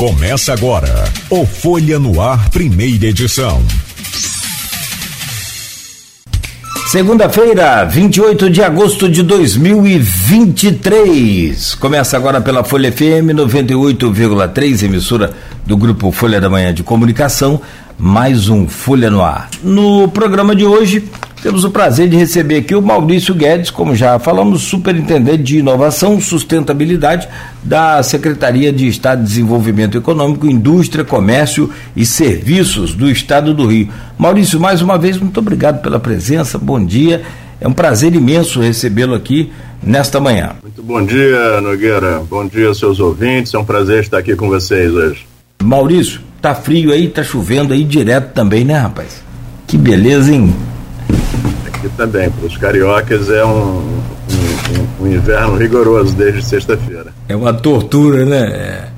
Começa agora o Folha no Ar, primeira edição. Segunda-feira, 28 de agosto de 2023. Começa agora pela Folha FM 98,3, emissora do grupo Folha da Manhã de Comunicação, mais um Folha no Ar. No programa de hoje, temos o prazer de receber aqui o Maurício Guedes, como já falamos, superintendente de Inovação e Sustentabilidade da Secretaria de Estado de Desenvolvimento Econômico, Indústria, Comércio e Serviços do Estado do Rio. Maurício, mais uma vez, muito obrigado pela presença, bom dia. É um prazer imenso recebê-lo aqui nesta manhã. Muito bom dia, Nogueira. Bom dia, seus ouvintes. É um prazer estar aqui com vocês hoje. Maurício, tá frio aí, tá chovendo aí direto também, né, rapaz? Que beleza, hein? Aqui também, para os cariocas é um inverno rigoroso desde sexta-feira. É uma tortura, né?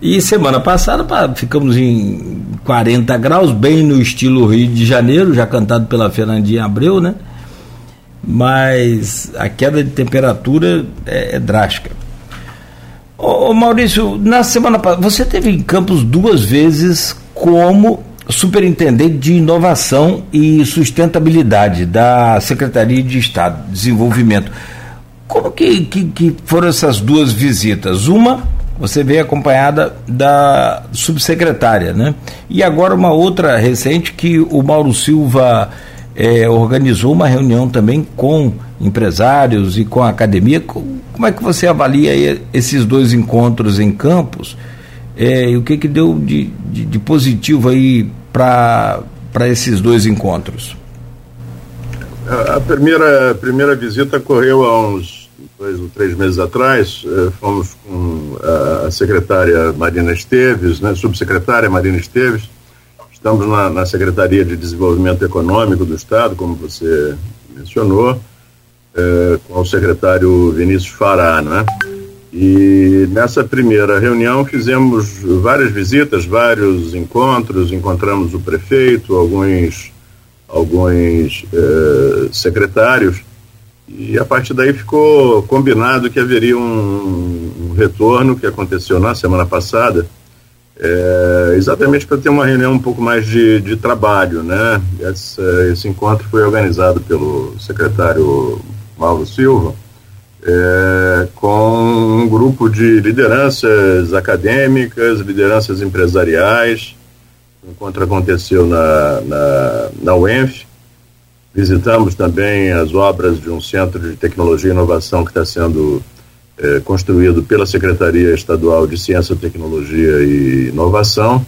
E semana passada ficamos em 40 graus, bem no estilo Rio de Janeiro, já cantado pela Fernandinha Abreu, né? Mas a queda de temperatura é drástica. Ô Maurício, na semana passada, você esteve em Campos duas vezes como superintendente de Inovação e Sustentabilidade da Secretaria de Estado de Desenvolvimento. Como que foram essas duas visitas? Uma, você veio acompanhada da subsecretária, né? E agora uma outra recente que o Mauro Silva organizou uma reunião também com empresários e com a academia. Como é que você avalia esses dois encontros em Campos? E o que deu de positivo aí para esses dois encontros? A primeira visita ocorreu há uns 2 ou 3 meses atrás. Fomos com a secretária Marina Esteves, né, subsecretária Marina Esteves. Estamos na Secretaria de Desenvolvimento Econômico do Estado, como você mencionou, com o secretário Vinícius Farah, né? E nessa primeira reunião fizemos várias visitas, vários encontros, encontramos o prefeito, alguns secretários, e a partir daí ficou combinado que haveria um retorno que aconteceu na semana passada, exatamente para ter uma reunião um pouco mais de trabalho, né? Esse encontro foi organizado pelo secretário Mauro Silva, com um grupo de lideranças acadêmicas, lideranças empresariais. O encontro aconteceu na UENF. Visitamos também as obras de um centro de tecnologia e inovação que está sendo construído pela Secretaria Estadual de Ciência, Tecnologia e Inovação.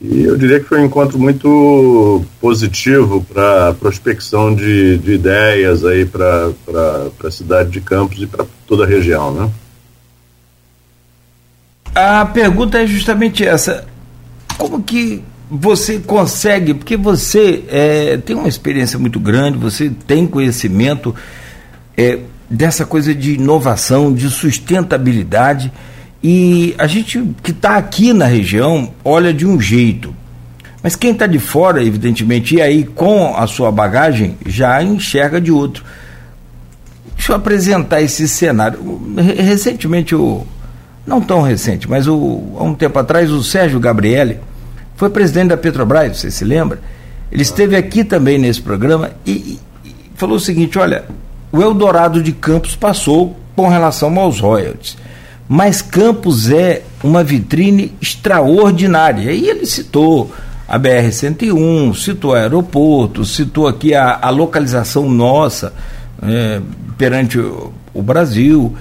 E eu diria que foi um encontro muito positivo para a prospecção de ideias aí para a cidade de Campos e para toda a região, né? A pergunta é justamente essa. Como que você consegue, porque você tem uma experiência muito grande, você tem conhecimento dessa coisa de inovação, de sustentabilidade, e a gente que está aqui na região olha de um jeito, mas quem está de fora, evidentemente, e aí com a sua bagagem, já enxerga de outro. Deixa eu apresentar esse cenário. Recentemente, não tão recente, mas há um tempo atrás, o Sérgio Gabrielli foi presidente da Petrobras, você se lembra? Ele esteve aqui também nesse programa e falou o seguinte: olha, o Eldorado de Campos passou com relação aos royalties, mas Campos é uma vitrine extraordinária. E ele citou a BR-101, citou o aeroporto, citou aqui a localização nossa perante o Brasil,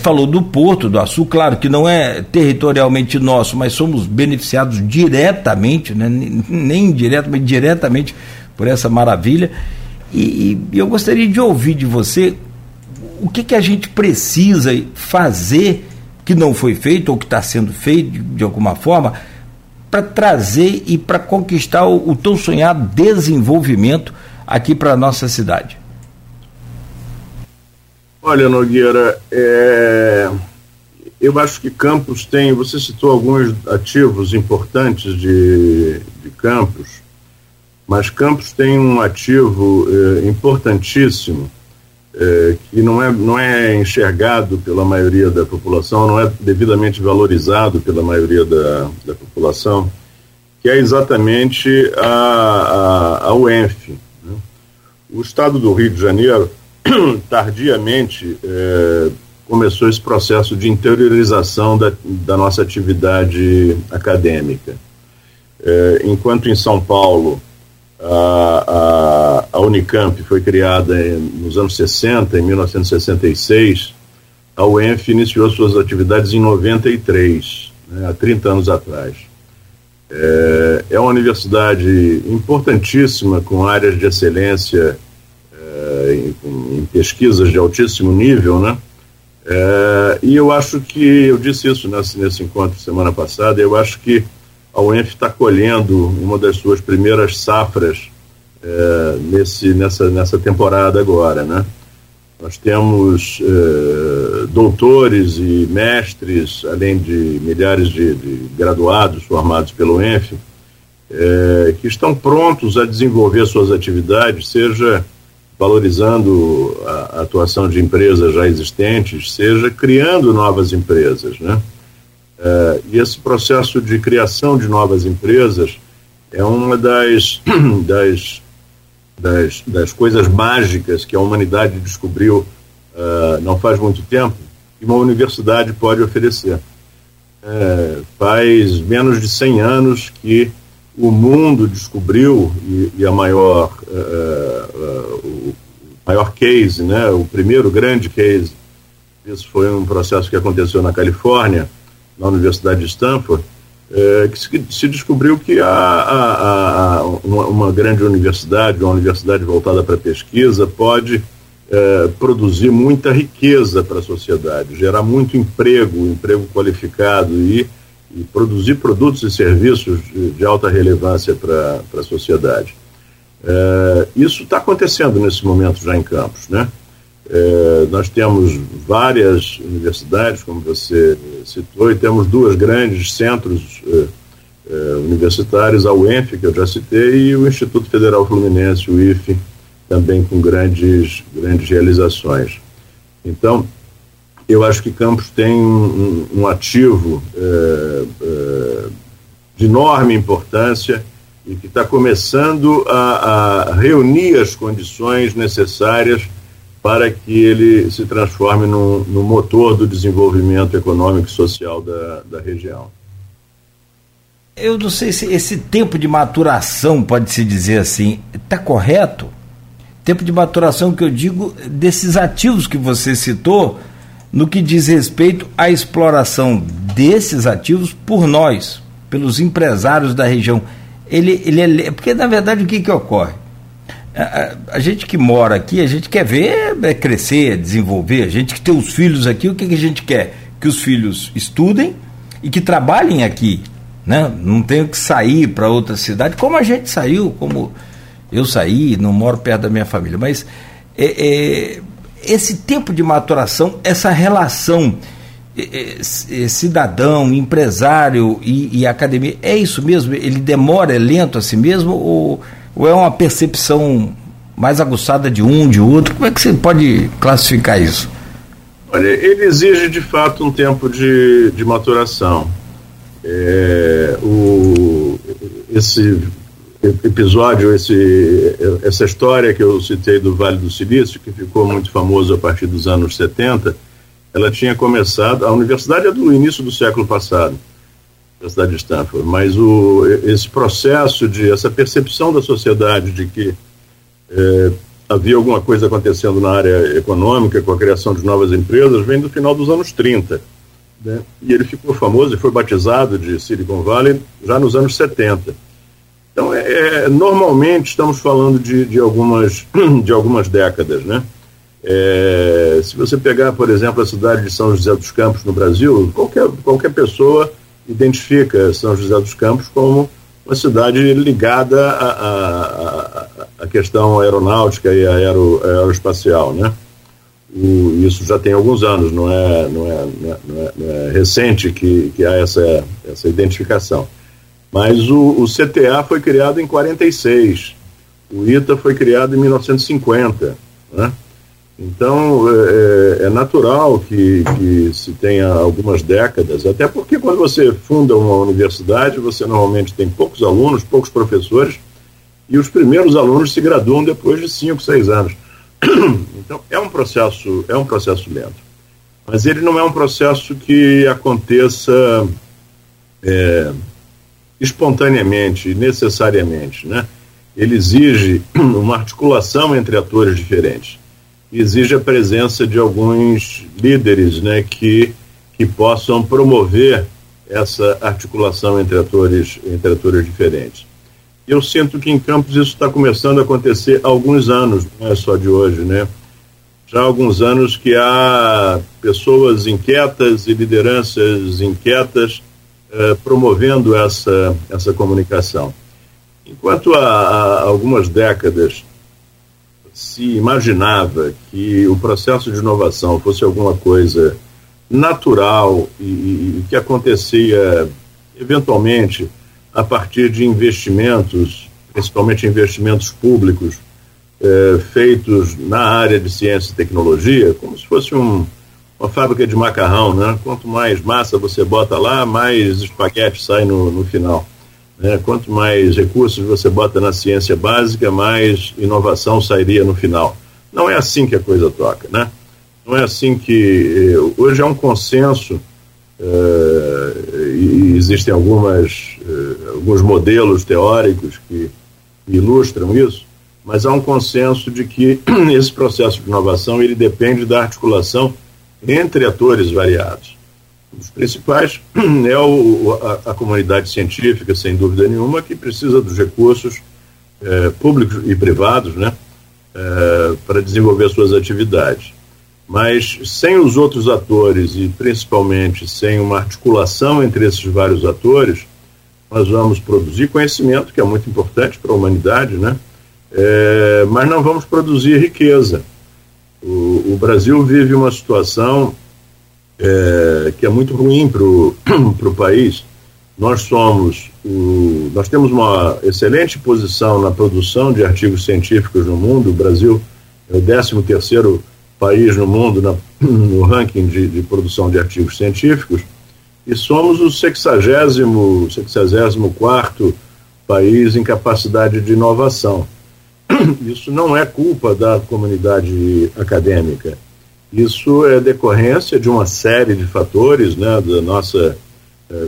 falou do Porto do Açú, claro que não é territorialmente nosso, mas somos beneficiados diretamente, né? Nem indiretamente, mas diretamente por essa maravilha. E eu gostaria de ouvir de você o que a gente precisa fazer que não foi feito ou que está sendo feito de alguma forma para trazer e para conquistar o tão sonhado desenvolvimento aqui para a nossa cidade. Olha, Nogueira, eu acho que Campos tem, você citou alguns ativos importantes de Campos, mas Campos tem um ativo importantíssimo que não é enxergado pela maioria da população, não é devidamente valorizado pela maioria da população, que é exatamente a UENF. Né? O Estado do Rio de Janeiro, tardiamente, começou esse processo de interiorização da nossa atividade acadêmica. Enquanto em São Paulo, a Unicamp foi criada nos anos 60, em 1966, a UENF iniciou suas atividades em 93, né, há 30 anos atrás. É uma universidade importantíssima, com áreas de excelência em pesquisas de altíssimo nível, né? E eu acho que, eu disse isso nesse encontro semana passada, eu acho que a UENF está colhendo uma das suas primeiras safras nessa temporada agora, né? Nós temos doutores e mestres, além de milhares de graduados formados pela UENF, que estão prontos a desenvolver suas atividades, seja valorizando a atuação de empresas já existentes, seja criando novas empresas, né? E esse processo de criação de novas empresas é uma das coisas mágicas que a humanidade descobriu não faz muito tempo, que uma universidade pode oferecer. Faz menos de 100 anos que o mundo descobriu, e o maior case, né, o primeiro grande case, isso foi um processo que aconteceu na Califórnia, na Universidade de Stanford, que se descobriu que uma grande universidade, uma universidade voltada para pesquisa, pode produzir muita riqueza para a sociedade, gerar muito emprego qualificado e produzir produtos e serviços de alta relevância para a sociedade. Isso está acontecendo nesse momento já em Campos, né? Nós temos várias universidades, como você citou, e temos duas grandes centros universitários, a UENF, que eu já citei, e o Instituto Federal Fluminense, o IFE, também com grandes realizações. Então, eu acho que Campos tem um ativo de enorme importância e que está começando a reunir as condições necessárias para que ele se transforme no motor do desenvolvimento econômico e social da região. Eu não sei se esse tempo de maturação, pode-se dizer assim, está correto? Tempo de maturação que eu digo desses ativos que você citou, no que diz respeito à exploração desses ativos por nós, pelos empresários da região. Ele é, porque, na verdade, o que ocorre? A gente que mora aqui, a gente quer ver crescer, desenvolver. A gente que tem os filhos aqui, o que a gente quer? Que os filhos estudem e que trabalhem aqui, né? Não tenho que sair para outra cidade, como a gente saiu, como eu saí, não moro perto da minha família. Mas esse tempo de maturação, essa relação cidadão, empresário e academia, é isso mesmo? Ele demora, é lento a si mesmo, ou é uma percepção mais aguçada de um, de outro? Como é que você pode classificar isso? Olha, ele exige de fato um tempo de maturação. Esse episódio, essa história que eu citei do Vale do Silício, que ficou muito famoso a partir dos anos 70, ela tinha começado, a universidade é do início do século passado, da cidade de Stanford, mas esse processo essa percepção da sociedade de que havia alguma coisa acontecendo na área econômica, com a criação de novas empresas, vem do final dos anos 30, né? E ele ficou famoso e foi batizado de Silicon Valley já nos anos 70. Então, normalmente estamos falando de algumas décadas, né? Se você pegar, por exemplo, a cidade de São José dos Campos no Brasil, qualquer pessoa identifica São José dos Campos como uma cidade ligada à questão aeronáutica e aeroespacial, né? Isso já tem alguns anos, não é recente que há essa identificação. Mas o CTA foi criado em 46, o ITA foi criado em 1950, né? Então, é natural que se tenha algumas décadas, até porque quando você funda uma universidade, você normalmente tem poucos alunos, poucos professores, e os primeiros alunos se graduam depois de 5, 6 anos. Então, é um processo lento. Mas ele não é um processo que aconteça espontaneamente, necessariamente, né? Ele exige uma articulação entre atores diferentes. Exige a presença de alguns líderes, né, que possam promover essa articulação entre atores diferentes. Eu sinto que em Campos isso está começando a acontecer há alguns anos, não é só de hoje, né? Já há alguns anos que há pessoas inquietas e lideranças inquietas promovendo essa comunicação. Enquanto há algumas décadas se imaginava que o processo de inovação fosse alguma coisa natural e que acontecia eventualmente a partir de investimentos, principalmente investimentos públicos, feitos na área de ciência e tecnologia, como se fosse uma fábrica de macarrão, né? Quanto mais massa você bota lá, mais espaguete sai no final. Quanto mais recursos você bota na ciência básica, mais inovação sairia no final. Não é assim que a coisa toca, né? Não é assim que... Hoje é um consenso, e existem alguns modelos teóricos que ilustram isso, mas há um consenso de que esse processo de inovação ele depende da articulação entre atores variados. Um dos principais é a comunidade científica, sem dúvida nenhuma, que precisa dos recursos públicos e privados, né, para desenvolver suas atividades. Mas sem os outros atores e principalmente sem uma articulação entre esses vários atores, nós vamos produzir conhecimento, que é muito importante para a humanidade, né, mas não vamos produzir riqueza. O Brasil vive uma situação que é muito ruim para o país. Nós temos uma excelente posição na produção de artigos científicos no mundo. O Brasil é o 13º país no mundo no ranking de produção de artigos científicos e somos o 64º país em capacidade de inovação. Isso não é culpa da comunidade acadêmica. Isso é decorrência de uma série de fatores, né, da nossa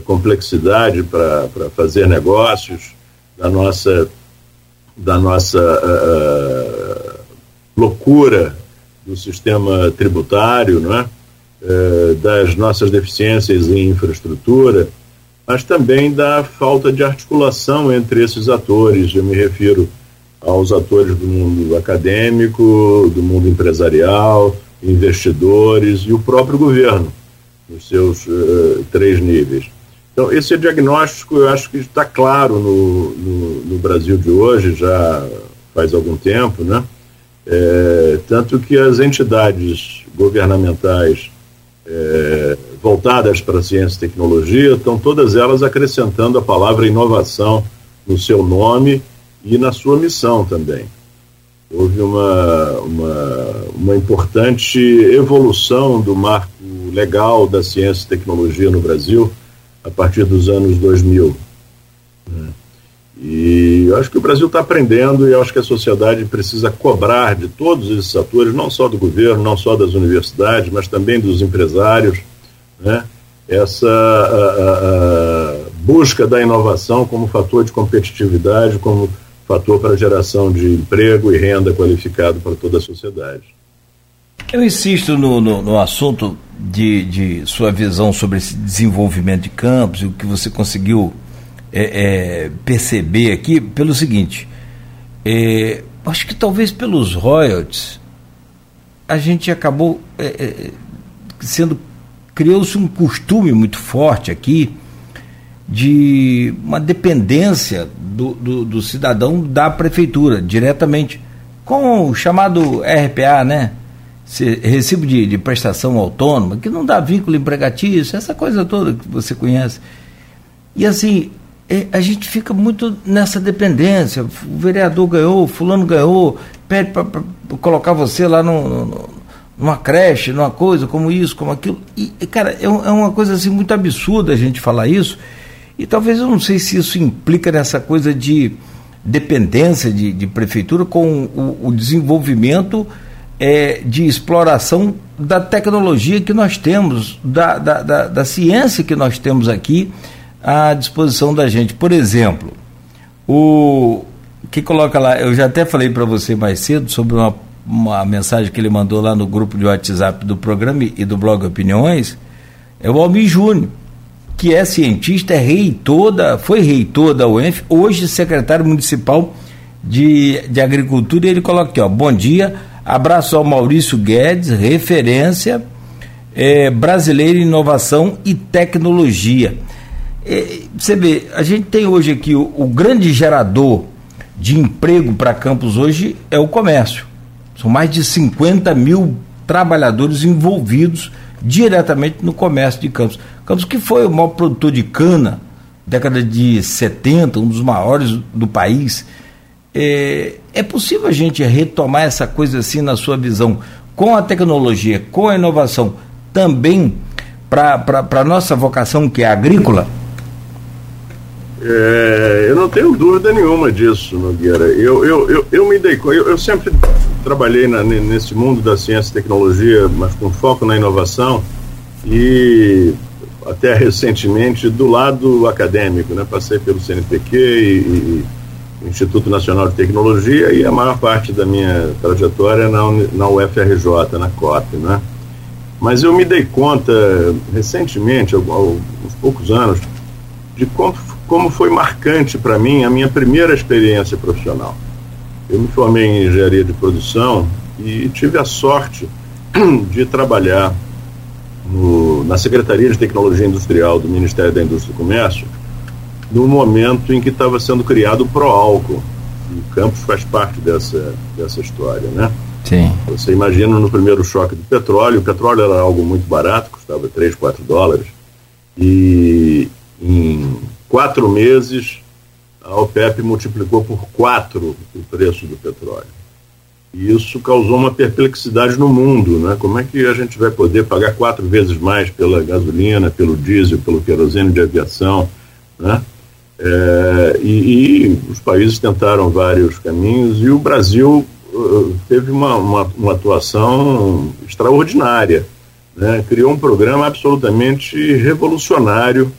complexidade para fazer negócios, da nossa loucura do sistema tributário, né, das nossas deficiências em infraestrutura, mas também da falta de articulação entre esses atores. Eu me refiro aos atores do mundo acadêmico, do mundo empresarial, investidores e o próprio governo, nos seus 3 níveis. Então, esse diagnóstico, eu acho que está claro no Brasil de hoje, já faz algum tempo, né? Tanto que as entidades governamentais voltadas para a ciência e tecnologia estão todas elas acrescentando a palavra inovação no seu nome e na sua missão também. Houve uma importante evolução do marco legal da ciência e tecnologia no Brasil a partir dos anos 2000. E eu acho que o Brasil está aprendendo e eu acho que a sociedade precisa cobrar de todos esses atores, não só do governo, não só das universidades, mas também dos empresários, né, essa busca da inovação como fator de competitividade, como fator para a geração de emprego e renda qualificado para toda a sociedade. Eu insisto no assunto de sua visão sobre esse desenvolvimento de Campos e o que você conseguiu perceber aqui pelo seguinte, acho que talvez pelos royalties a gente acabou criou-se um costume muito forte aqui de uma dependência do cidadão da prefeitura, diretamente, com o chamado RPA, né? Recibo de prestação autônoma, que não dá vínculo empregatício, essa coisa toda que você conhece. E assim, a gente fica muito nessa dependência. O vereador ganhou, fulano ganhou, pede para colocar você lá numa creche, numa coisa, como isso, como aquilo. E, cara, é uma coisa assim muito absurda a gente falar isso. E talvez, eu não sei se isso implica nessa coisa de dependência de prefeitura com o desenvolvimento de exploração da tecnologia que nós temos, da ciência que nós temos aqui à disposição da gente. Por exemplo, o que coloca lá, eu já até falei para você mais cedo sobre uma mensagem que ele mandou lá no grupo de WhatsApp do programa e do blog Opiniões, é o Almir Júnior, que é cientista, foi reitor da UENF, hoje secretário municipal de agricultura, e ele coloca aqui, ó, bom dia, abraço ao Maurício Guedes, referência brasileira em inovação e tecnologia. Você vê, a gente tem hoje aqui o grande gerador de emprego para Campos hoje é o comércio. São mais de 50 mil trabalhadores envolvidos diretamente no comércio de Campos. Campos, que foi o maior produtor de cana, década de 70, um dos maiores do país. É possível a gente retomar essa coisa assim, na sua visão, com a tecnologia, com a inovação, também para a nossa vocação, que é agrícola? Eu não tenho dúvida nenhuma disso, Nogueira. Eu sempre trabalhei nesse mundo da ciência e tecnologia, mas com foco na inovação, e até recentemente do lado acadêmico, né? Passei pelo CNPq e Instituto Nacional de Tecnologia, e a maior parte da minha trajetória na UFRJ, na COPPE, né? Mas eu me dei conta recentemente, há uns poucos anos, de como foi marcante para mim a minha primeira experiência profissional. Eu me formei em engenharia de produção e tive a sorte de trabalhar na Secretaria de Tecnologia Industrial do Ministério da Indústria e Comércio, no momento em que estava sendo criado o Proálcool. O Campos faz parte dessa história, né? Sim. Você imagina, no primeiro choque do petróleo, o petróleo era algo muito barato, custava $3-4, e em 4 meses a OPEP multiplicou por 4 o preço do petróleo. E isso causou uma perplexidade no mundo, né? Como é que a gente vai poder pagar 4 vezes mais pela gasolina, pelo diesel, pelo querosene de aviação, né? E os países tentaram vários caminhos, e o Brasil teve uma atuação extraordinária, né? Criou um programa absolutamente revolucionário,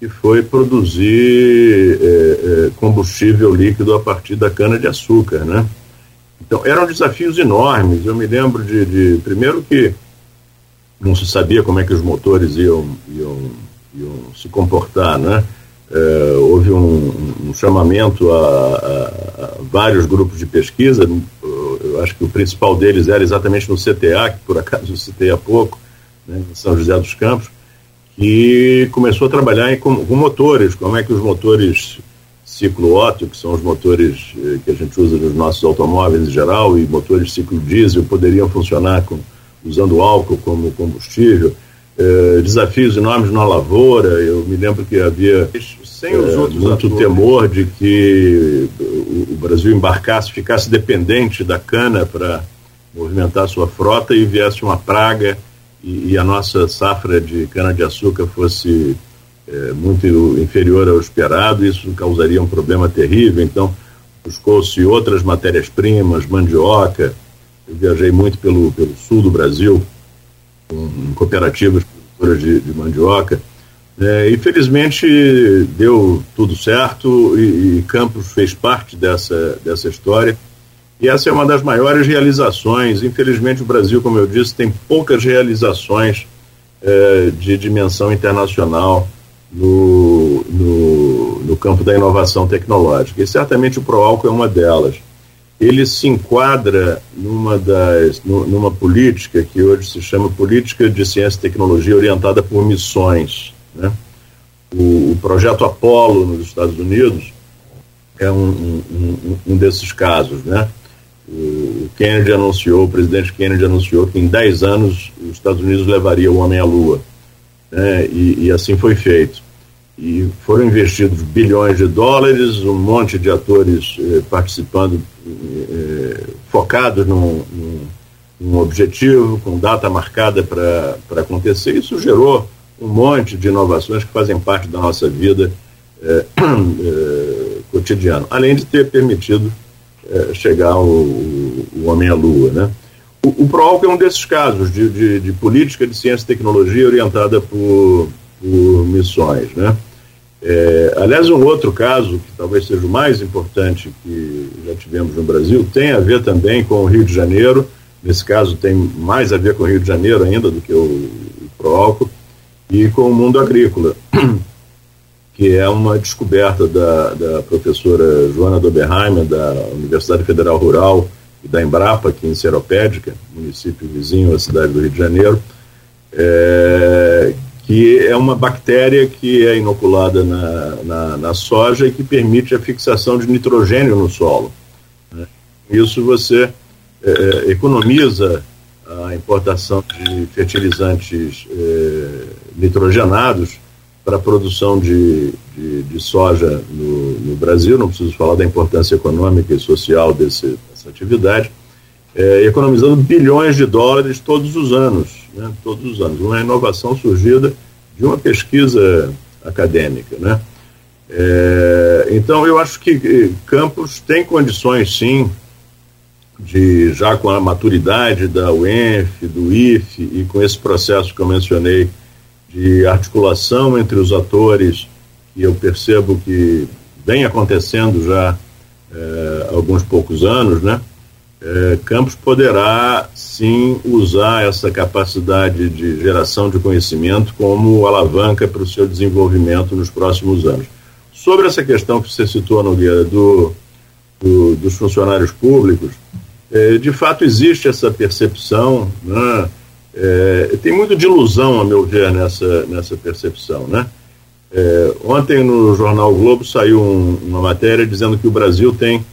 que foi produzir combustível líquido a partir da cana-de-açúcar, né? Então, eram desafios enormes. Eu me lembro de primeiro que não se sabia como é que os motores iam se comportar, né? Houve um chamamento a vários grupos de pesquisa. Eu acho que o principal deles era exatamente no CTA, que por acaso eu citei há pouco, né, em São José dos Campos, que começou a trabalhar com motores, como é que os motores ciclo Otto, que são os motores que a gente usa nos nossos automóveis em geral, e motores ciclo diesel, poderiam funcionar usando álcool como combustível. Desafios enormes na lavoura. Eu me lembro que havia muito temor de que o Brasil embarcasse, ficasse dependente da cana para movimentar sua frota, e viesse uma praga e a nossa safra de cana-de-açúcar fosse muito inferior ao esperado. Isso causaria um problema terrível. Então buscou-se outras matérias-primas, mandioca. Eu viajei muito pelo sul do Brasil, com cooperativas produtoras de mandioca, e felizmente deu tudo certo, e Campos fez parte dessa história, e essa é uma das maiores realizações. Infelizmente o Brasil, como eu disse, tem poucas realizações de dimensão internacional no campo da inovação tecnológica, e certamente o Proálcool é uma delas. Ele se enquadra numa política que hoje se chama Política de Ciência e Tecnologia Orientada por Missões, né? O projeto Apollo nos Estados Unidos é um desses casos, né? O presidente Kennedy anunciou que em 10 anos os Estados Unidos levaria o homem à Lua, né? E assim foi feito. e foram investidos bilhões de dólares, um monte de atores participando, focados num objetivo, com data marcada para acontecer. Isso gerou um monte de inovações que fazem parte da nossa vida cotidiana, além de ter permitido chegar o homem à lua, né? O Proálcool é um desses casos de política de ciência e tecnologia orientada por missões, né? Aliás, um outro caso, que talvez seja o mais importante que já tivemos no Brasil, tem a ver também com o Rio de Janeiro. Nesse caso tem mais a ver com o Rio de Janeiro ainda do que o Proálcool, e com o mundo agrícola, que é uma descoberta da professora Joana Doberheimer, da Universidade Federal Rural e da Embrapa, aqui em Seropédica, município vizinho à cidade do Rio de Janeiro, que é uma bactéria que é inoculada na soja e que permite a fixação de nitrogênio no solo, né? Isso você economiza a importação de fertilizantes nitrogenados para a produção de soja no Brasil. Não preciso falar da importância econômica e social dessa atividade, economizando bilhões de dólares todos os anos, né? Todos os anos. Uma inovação surgida de uma pesquisa acadêmica, né? Então, eu acho que Campos tem condições, sim, já com a maturidade da UENF, do IFE, e com esse processo que eu mencionei de articulação entre os atores, que eu percebo que vem acontecendo já há alguns poucos anos, né? Campos poderá, sim, usar essa capacidade de geração de conhecimento como alavanca para o seu desenvolvimento nos próximos anos. Sobre essa questão que você citou, Nogueira, dos funcionários públicos, de fato existe essa percepção, né? Tem muito de ilusão, a meu ver, nessa percepção, né? Ontem no jornal O Globo saiu uma matéria dizendo que o Brasil tem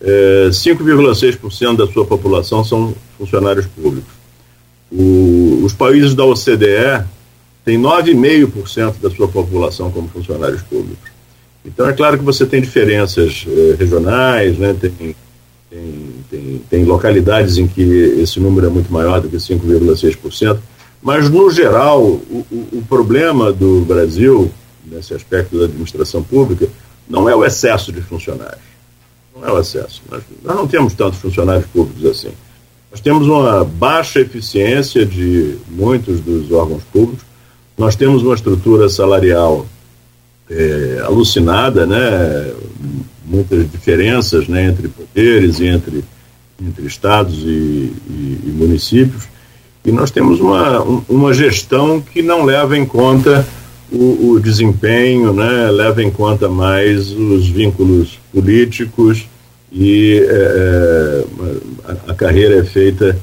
5,6% da sua população são funcionários públicos. Os países da OCDE têm 9,5% da sua população como funcionários públicos. Então é claro que você tem diferenças regionais, né? Tem localidades em que esse número é muito maior do que 5,6%, mas no geral o problema do Brasil nesse aspecto da administração pública não é o excesso de funcionários, não é o excesso. Nós não temos tantos funcionários públicos assim. Nós temos uma baixa eficiência de muitos dos órgãos públicos, nós temos uma estrutura salarial alucinada, né? Muitas diferenças, né, entre poderes e entre estados e municípios, e nós temos uma gestão que não leva em conta o desempenho, né, leva em conta mais os vínculos políticos, e a carreira é feita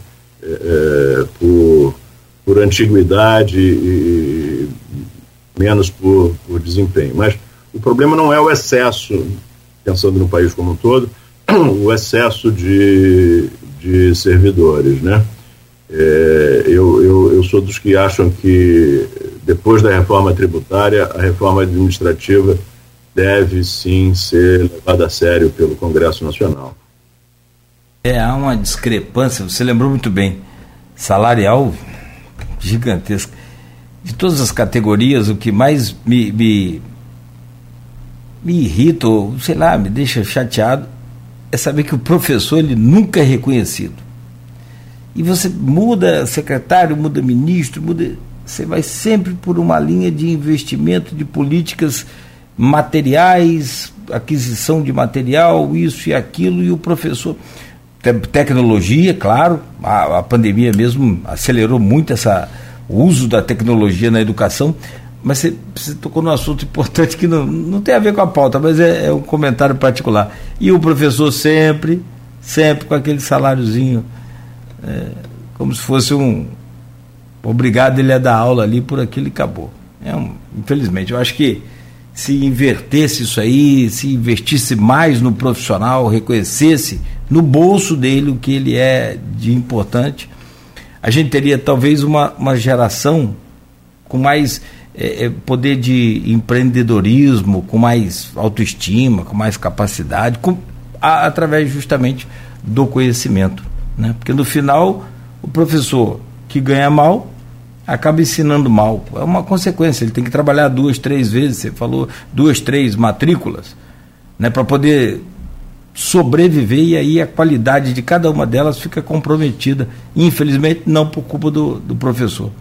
por antiguidade e menos por desempenho. Mas o problema não é o excesso, pensando no país como um todo, o excesso de servidores, né? Eu sou dos que acham que depois da reforma tributária, a reforma administrativa deve sim ser levada a sério pelo Congresso Nacional. Há uma discrepância, você lembrou muito bem, salarial gigantesca. De todas as categorias, o que mais me irrita, ou sei lá, me deixa chateado, é saber que o professor ele nunca é reconhecido. E você muda secretário, muda ministro, você vai sempre por uma linha de investimento, de políticas materiais, aquisição de material, isso e aquilo, e o professor... Tecnologia, claro, a pandemia mesmo acelerou muito o uso da tecnologia na educação, mas você tocou num assunto importante que não tem a ver com a pauta, mas é um comentário particular. E o professor sempre com aquele saláriozinho, como se fosse um obrigado ele a dar aula ali, por aquilo e acabou. Infelizmente, eu acho que se invertesse isso aí, se investisse mais no profissional, reconhecesse no bolso dele o que ele é de importante, a gente teria talvez uma geração com mais poder de empreendedorismo, com mais autoestima, com mais capacidade, através justamente do conhecimento, né? Porque no final o professor que ganha mal acaba ensinando mal, é uma consequência, ele tem que trabalhar 2, 3 vezes, você falou 2, 3 matrículas, né, para poder sobreviver, e aí a qualidade de cada uma delas fica comprometida, infelizmente, não por culpa do professor.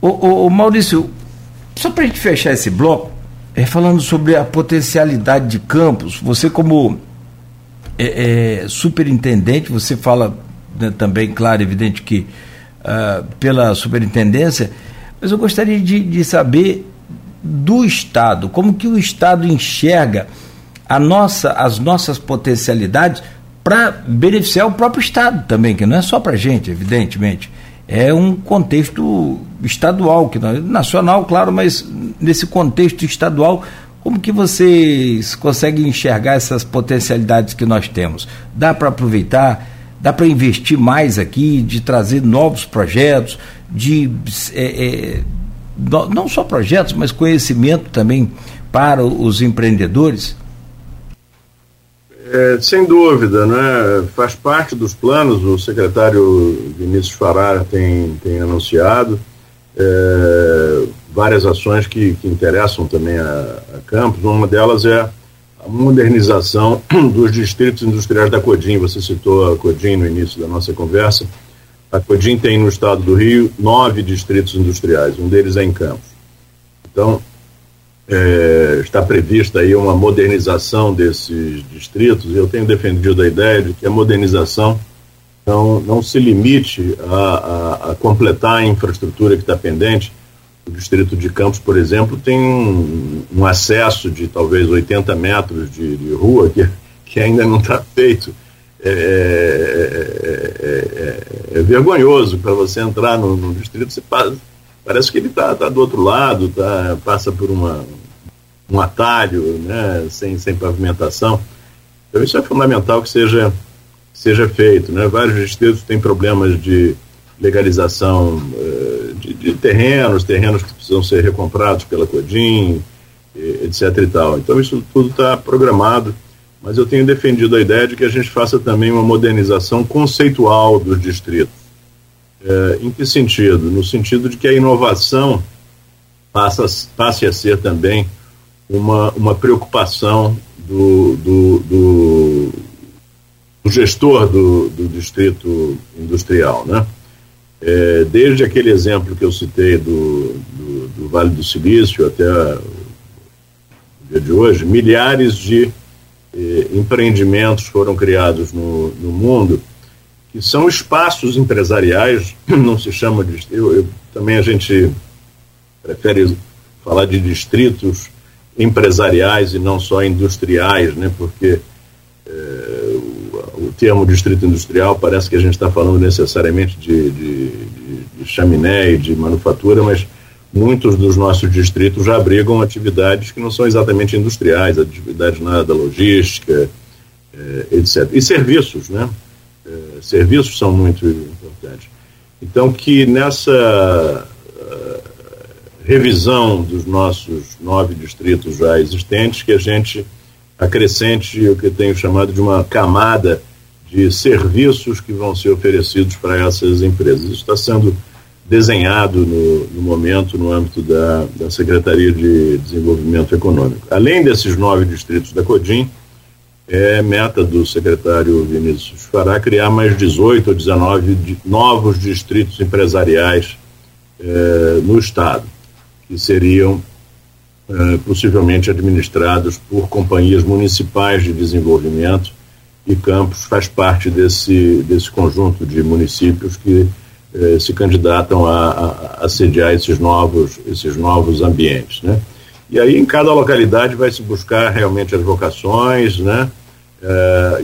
Ô Maurício, só para a gente fechar esse bloco, falando sobre a potencialidade de campus, você como superintendente, você fala, né, também, claro, evidente que pela superintendência, mas eu gostaria de saber do Estado, como que o Estado enxerga as nossas potencialidades para beneficiar o próprio Estado também, que não é só para a gente, evidentemente, é um contexto estadual, que não é nacional, claro, mas nesse contexto estadual, como que vocês conseguem enxergar essas potencialidades que nós temos? Dá para aproveitar, dá para investir mais aqui, de trazer novos projetos, de não só projetos, mas conhecimento também para os empreendedores? Sem dúvida, né? Faz parte dos planos, o secretário Vinícius Farah tem anunciado várias ações que interessam também a Campos. Uma delas é a modernização dos distritos industriais da Codim. Você citou a Codim no início da nossa conversa. A Codim tem no estado do Rio 9 distritos industriais, um deles é em Campos. Então, está prevista aí uma modernização desses distritos. Eu tenho defendido a ideia de que a modernização não se limite a completar a infraestrutura que está pendente. O distrito de Campos, por exemplo, tem um acesso de talvez 80 metros de rua que ainda não está feito. É vergonhoso para você entrar no distrito, você parece que ele está do outro lado, passa por um atalho, né, sem pavimentação. Então isso é fundamental que seja feito, né? Vários distritos têm problemas de legalização de terrenos que precisam ser recomprados pela Codim, etc e tal. Então isso tudo está programado, mas eu tenho defendido a ideia de que a gente faça também uma modernização conceitual dos distritos. Em que sentido? No sentido de que a inovação passe a ser também uma preocupação do gestor do distrito industrial, né? Desde aquele exemplo que eu citei do Vale do Silício até o dia de hoje, milhares de empreendimentos foram criados no mundo, que são espaços empresariais, não se chama de também a gente prefere falar de distritos empresariais e não só industriais, né? Porque o termo distrito industrial parece que a gente está falando necessariamente de chaminé e de manufatura, mas muitos dos nossos distritos já abrigam atividades que não são exatamente industriais, atividades na área da logística, etc. E serviços, né? Serviços são muito importantes. Então, que nessa revisão dos nossos 9 distritos já existentes, que a gente acrescente o que eu tenho chamado de uma camada de serviços que vão ser oferecidos para essas empresas. Isso está sendo desenhado no momento no âmbito da Secretaria de Desenvolvimento Econômico. Além desses 9 distritos da Codim, é meta do secretário Vinícius Farah criar mais 18 ou 19 novos distritos empresariais no estado, que seriam possivelmente administrados por companhias municipais de desenvolvimento, e Campos faz parte desse conjunto de municípios que se candidatam a sediar esses novos ambientes, né? E aí em cada localidade vai se buscar realmente as vocações, né?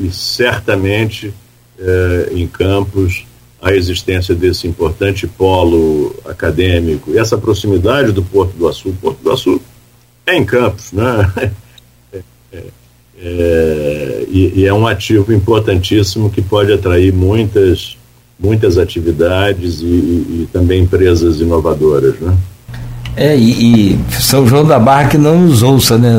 E certamente em Campos a existência desse importante polo acadêmico e essa proximidade do Porto do Açú. O Porto do Açú é em Campos, né? E é um ativo importantíssimo que pode atrair muitas atividades e também empresas inovadoras, né? E São João da Barra que não nos ouça, né?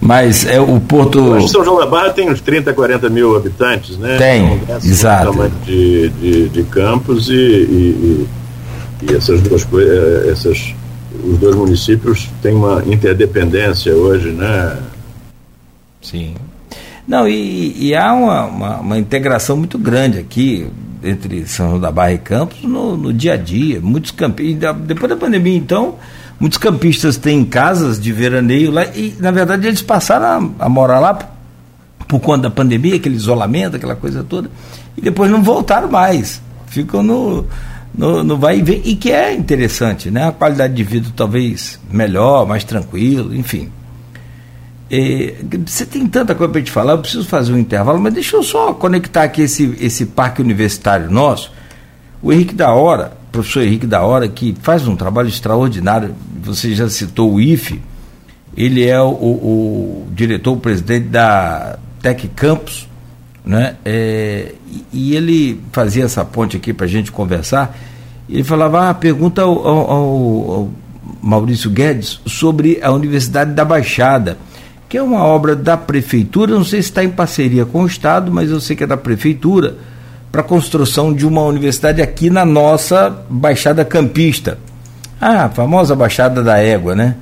Mas é o Porto... Eu acho que São João da Barra tem uns 30, 40 mil habitantes, né? Tem, então, exato. Tamanho de Campos e essas duas coisas, os dois municípios têm uma interdependência hoje, né? Sim. Não, e há uma integração muito grande aqui entre São João da Barra e Campos no dia a dia. Muitos campistas, depois da pandemia, então, muitos campistas têm casas de veraneio lá e, na verdade, eles passaram a morar lá por conta da pandemia, aquele isolamento, aquela coisa toda, e depois não voltaram mais. Ficam no vai e vem, e que é interessante, né? A qualidade de vida talvez melhor, mais tranquilo, enfim. Você tem tanta coisa para te falar, eu preciso fazer um intervalo, mas deixa eu só conectar aqui esse parque universitário nosso. O Henrique da Hora, professor Henrique da Hora, que faz um trabalho extraordinário, você já citou o IFE, ele é o diretor, o presidente da Tech Campus, né? E ele fazia essa ponte aqui para a gente conversar, e ele falava, pergunta ao Maurício Guedes sobre a Universidade da Baixada, que é uma obra da prefeitura, não sei se está em parceria com o Estado, mas eu sei que é da prefeitura, para a construção de uma universidade aqui na nossa Baixada Campista. A famosa Baixada da Égua, né?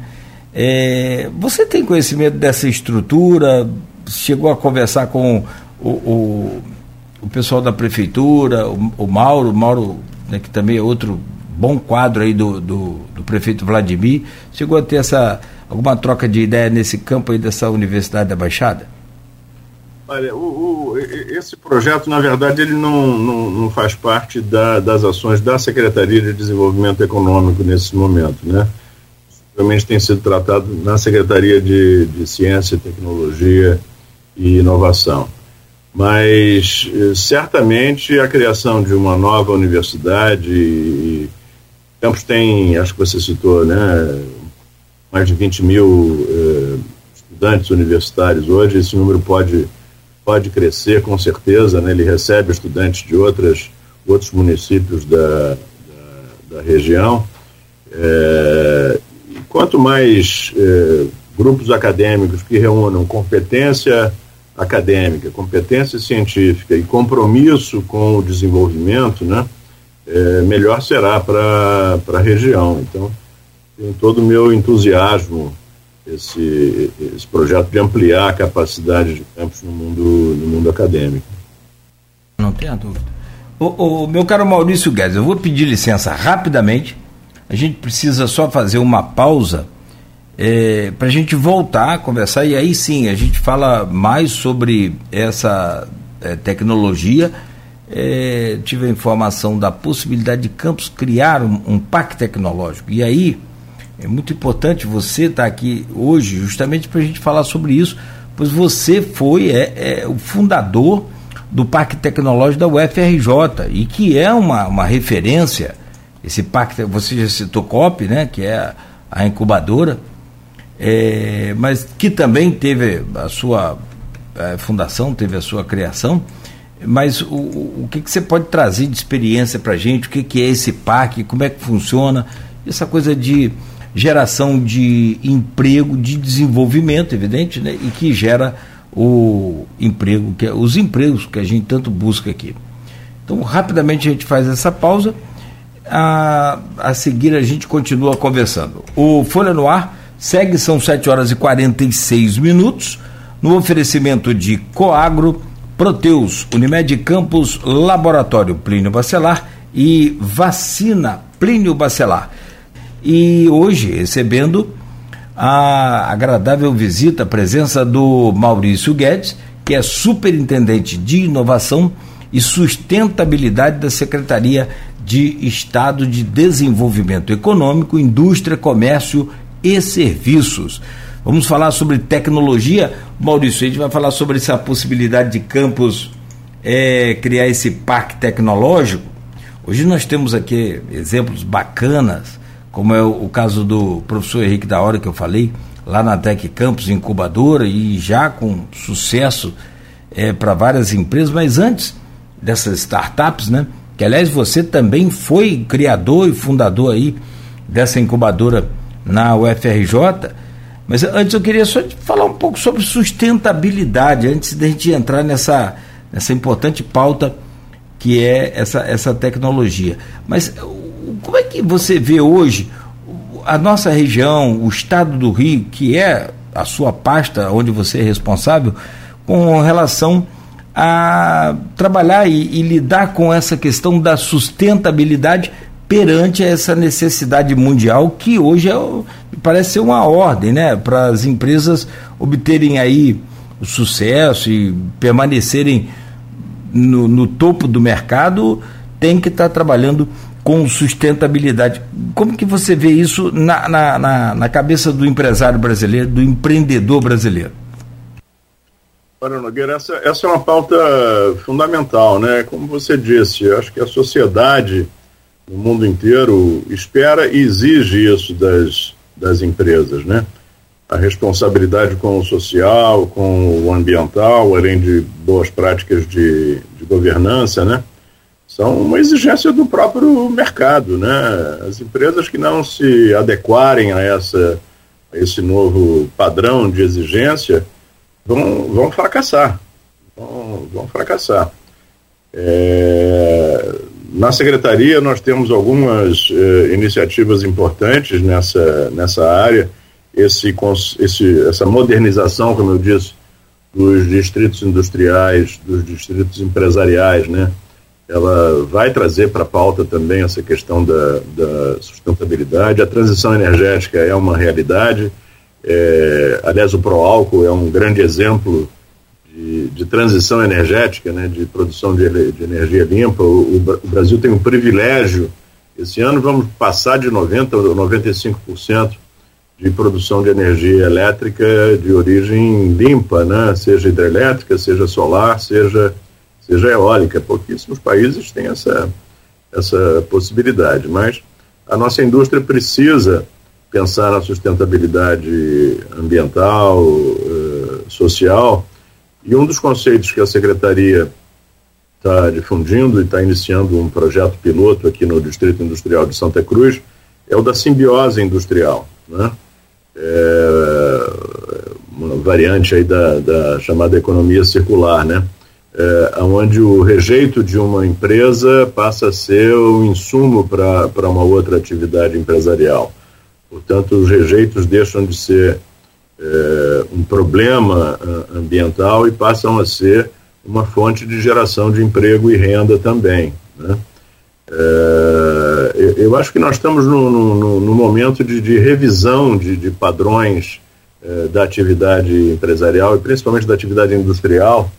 Você tem conhecimento dessa estrutura? Chegou a conversar com o pessoal da prefeitura, o Mauro, né, que também é outro bom quadro aí do prefeito Vladimir, chegou a ter alguma troca de ideia nesse campo aí dessa Universidade da Baixada? Olha, esse projeto, na verdade, ele não faz parte das ações da Secretaria de Desenvolvimento Econômico nesse momento, né? Realmente tem sido tratado na Secretaria de Ciência, Tecnologia e Inovação. Mas, certamente, a criação de uma nova universidade e Campos tem, acho que você citou, né, mais de 20 mil estudantes universitários hoje. Esse número pode crescer, com certeza, né? Ele recebe estudantes de outros municípios da região. E quanto mais grupos acadêmicos que reúnam competência acadêmica, competência científica e compromisso com o desenvolvimento, né? Melhor será para a região. Então, tem todo o meu entusiasmo esse projeto de ampliar a capacidade de Campos no mundo acadêmico. Não tenha dúvida. Meu caro Maurício Guedes, eu vou pedir licença rapidamente, a gente precisa só fazer uma pausa para a gente voltar a conversar, e aí sim a gente fala mais sobre essa tecnologia. Tive a informação da possibilidade de Campos criar um parque tecnológico, e aí é muito importante você estar aqui hoje justamente para a gente falar sobre isso, pois você foi o fundador do Parque Tecnológico da UFRJ, e que é uma referência. Esse parque, você já citou COPPE, né, que é a incubadora, mas que também teve a sua fundação, teve a sua criação. Mas o que você pode trazer de experiência para a gente? O que é esse parque? Como é que funciona? Essa coisa de geração de emprego, de desenvolvimento, evidente, né? E que gera os empregos que a gente tanto busca aqui. Então, rapidamente a gente faz essa pausa. A seguir a gente continua conversando. O Folha no Ar segue, são 7 horas e 46 minutos, no oferecimento de Coagro, Proteus, Unimed Campos, Laboratório Plínio Bacelar e Vacina Plínio Bacelar. E hoje recebendo a agradável visita, a presença do Maurício Guedes, que é superintendente de Inovação e Sustentabilidade da Secretaria de Estado de Desenvolvimento Econômico, Indústria, Comércio e Serviços. Vamos falar sobre tecnologia, Maurício, a gente vai falar sobre essa possibilidade de Campos criar esse parque tecnológico. Hoje nós temos aqui exemplos bacanas, como é o caso do professor Henrique da Hora, que eu falei, lá na Tech Campus, incubadora, e já com sucesso para várias empresas. Mas antes dessas startups, né, que aliás você também foi criador e fundador aí dessa incubadora na UFRJ. Mas antes eu queria só falar um pouco sobre sustentabilidade, antes da gente entrar nessa importante pauta que é essa tecnologia. Mas como é que você vê hoje a nossa região, o estado do Rio, que é a sua pasta, onde você é responsável, com relação a trabalhar e lidar com essa questão da sustentabilidade perante essa necessidade mundial, que hoje parece ser uma ordem, né, para as empresas obterem aí o sucesso e permanecerem no topo do mercado, tem que estar trabalhando com sustentabilidade. Como que você vê isso na cabeça do empresário brasileiro, do empreendedor brasileiro? Olha, Nogueira, essa é uma pauta fundamental, né? Como você disse, acho que a sociedade no mundo inteiro espera e exige isso das empresas, né? A responsabilidade com o social, com o ambiental, além de boas práticas de governança, né? São uma exigência do próprio mercado, né? As empresas que não se adequarem a esse novo padrão de exigência vão fracassar. Vão fracassar. Na Secretaria nós temos algumas iniciativas importantes nessa área. Essa modernização, como eu disse, dos distritos industriais, dos distritos empresariais, né? Ela vai trazer para a pauta também essa questão da sustentabilidade. A transição energética é uma realidade. Aliás, o Proálcool é um grande exemplo de transição energética, né, de produção de energia limpa. O Brasil tem um privilégio. Esse ano vamos passar de 90% a 95% de produção de energia elétrica de origem limpa, né? Seja hidrelétrica, seja solar, seja eólica. Pouquíssimos países têm essa possibilidade, mas a nossa indústria precisa pensar na sustentabilidade ambiental, social, e um dos conceitos que a Secretaria está difundindo e está iniciando um projeto piloto aqui no Distrito Industrial de Santa Cruz é o da simbiose industrial, né? Uma variante aí da chamada economia circular, né? Onde o rejeito de uma empresa passa a ser o insumo para uma outra atividade empresarial. Portanto, os rejeitos deixam de ser um problema ambiental e passam a ser uma fonte de geração de emprego e renda também, né? Eu acho que nós estamos no momento de revisão de padrões da atividade empresarial e principalmente da atividade industrial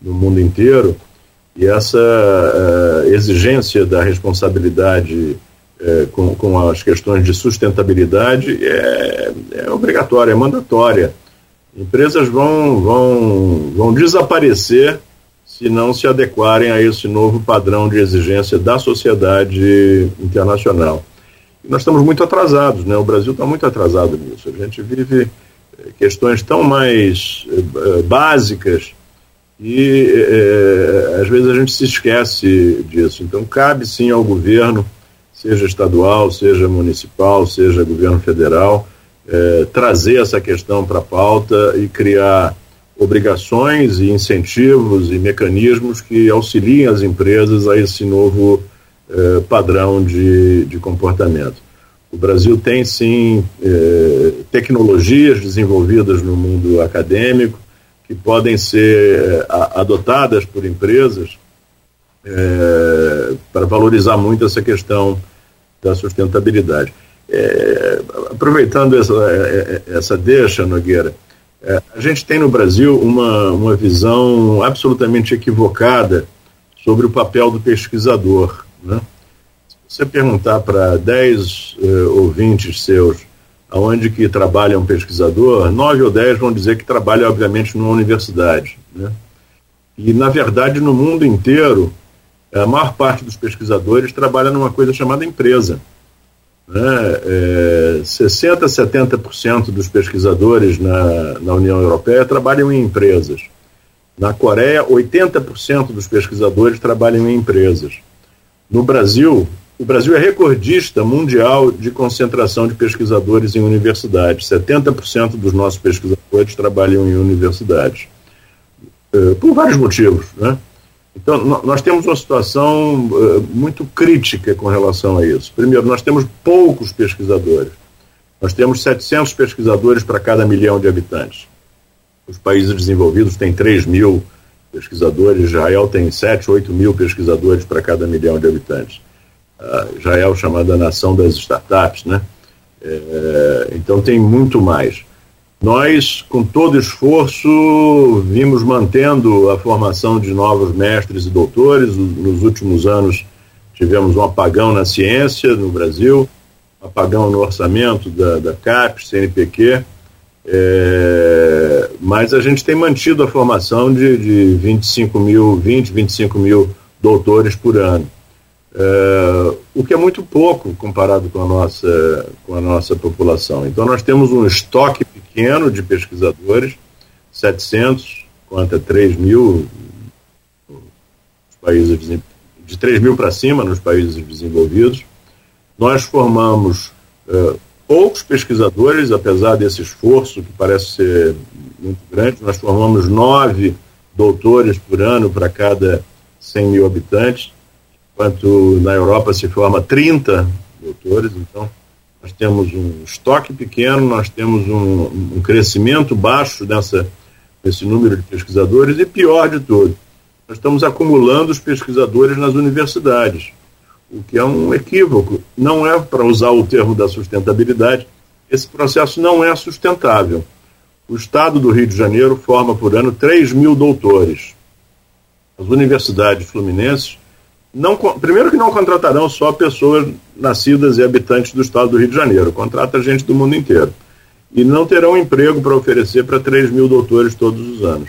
no mundo inteiro, e essa exigência da responsabilidade com as questões de sustentabilidade é obrigatória, é mandatória. Empresas vão desaparecer se não se adequarem a esse novo padrão de exigência da sociedade internacional. E nós estamos muito atrasados, né? O Brasil está muito atrasado nisso. A gente vive questões tão mais básicas e às vezes a gente se esquece disso. Então cabe sim ao governo, seja estadual, seja municipal, seja governo federal, trazer essa questão para a pauta e criar obrigações e incentivos e mecanismos que auxiliem as empresas a esse novo padrão de comportamento. O Brasil tem, sim, tecnologias desenvolvidas no mundo acadêmico que podem ser adotadas por empresas para valorizar muito essa questão da sustentabilidade. Aproveitando essa deixa, Nogueira, a gente tem no Brasil uma visão absolutamente equivocada sobre o papel do pesquisador, né? Se você perguntar para 10 ouvintes seus aonde que trabalha um pesquisador, 9 ou 10 vão dizer que trabalha, obviamente, numa universidade, né? E, na verdade, no mundo inteiro, a maior parte dos pesquisadores trabalha numa coisa chamada empresa, né? 60%, 70% dos pesquisadores na União Europeia trabalham em empresas. Na Coreia, 80% dos pesquisadores trabalham em empresas. No Brasil, O Brasil é recordista mundial de concentração de pesquisadores em universidades. 70% dos nossos pesquisadores trabalham em universidades. Por vários motivos, né? Então, nós temos uma situação muito crítica com relação a isso. Primeiro, nós temos poucos pesquisadores. Nós temos 700 pesquisadores para cada milhão de habitantes. Os países desenvolvidos têm 3 mil pesquisadores. Israel tem 7, 8 mil pesquisadores para cada milhão de habitantes. Israel, chamada nação das startups, né? Então tem muito mais. Nós, com todo esforço, vimos mantendo a formação de novos mestres e doutores. Nos últimos anos tivemos um apagão na ciência no Brasil, apagão no orçamento da CAPES, CNPq, mas a gente tem mantido a formação de 25 mil doutores por ano. O que é muito pouco comparado com a nossa população. Então nós temos um estoque pequeno de pesquisadores, 700 contra 3 mil países, de 3 mil para cima nos países desenvolvidos. Nós formamos poucos pesquisadores, apesar desse esforço que parece ser muito grande. Nós formamos 9 doutores por ano para cada 100 mil habitantes, enquanto na Europa se forma 30 doutores. Então nós temos um estoque pequeno, nós temos um crescimento baixo nesse número de pesquisadores, e pior de tudo, nós estamos acumulando os pesquisadores nas universidades, o que é um equívoco. Não é, para usar o termo da sustentabilidade, esse processo não é sustentável. O Estado do Rio de Janeiro forma por ano 3 mil doutores. As universidades fluminenses primeiro que não contratarão só pessoas nascidas e habitantes do Estado do Rio de Janeiro, contrata gente do mundo inteiro. E não terão emprego para oferecer para 3 mil doutores todos os anos.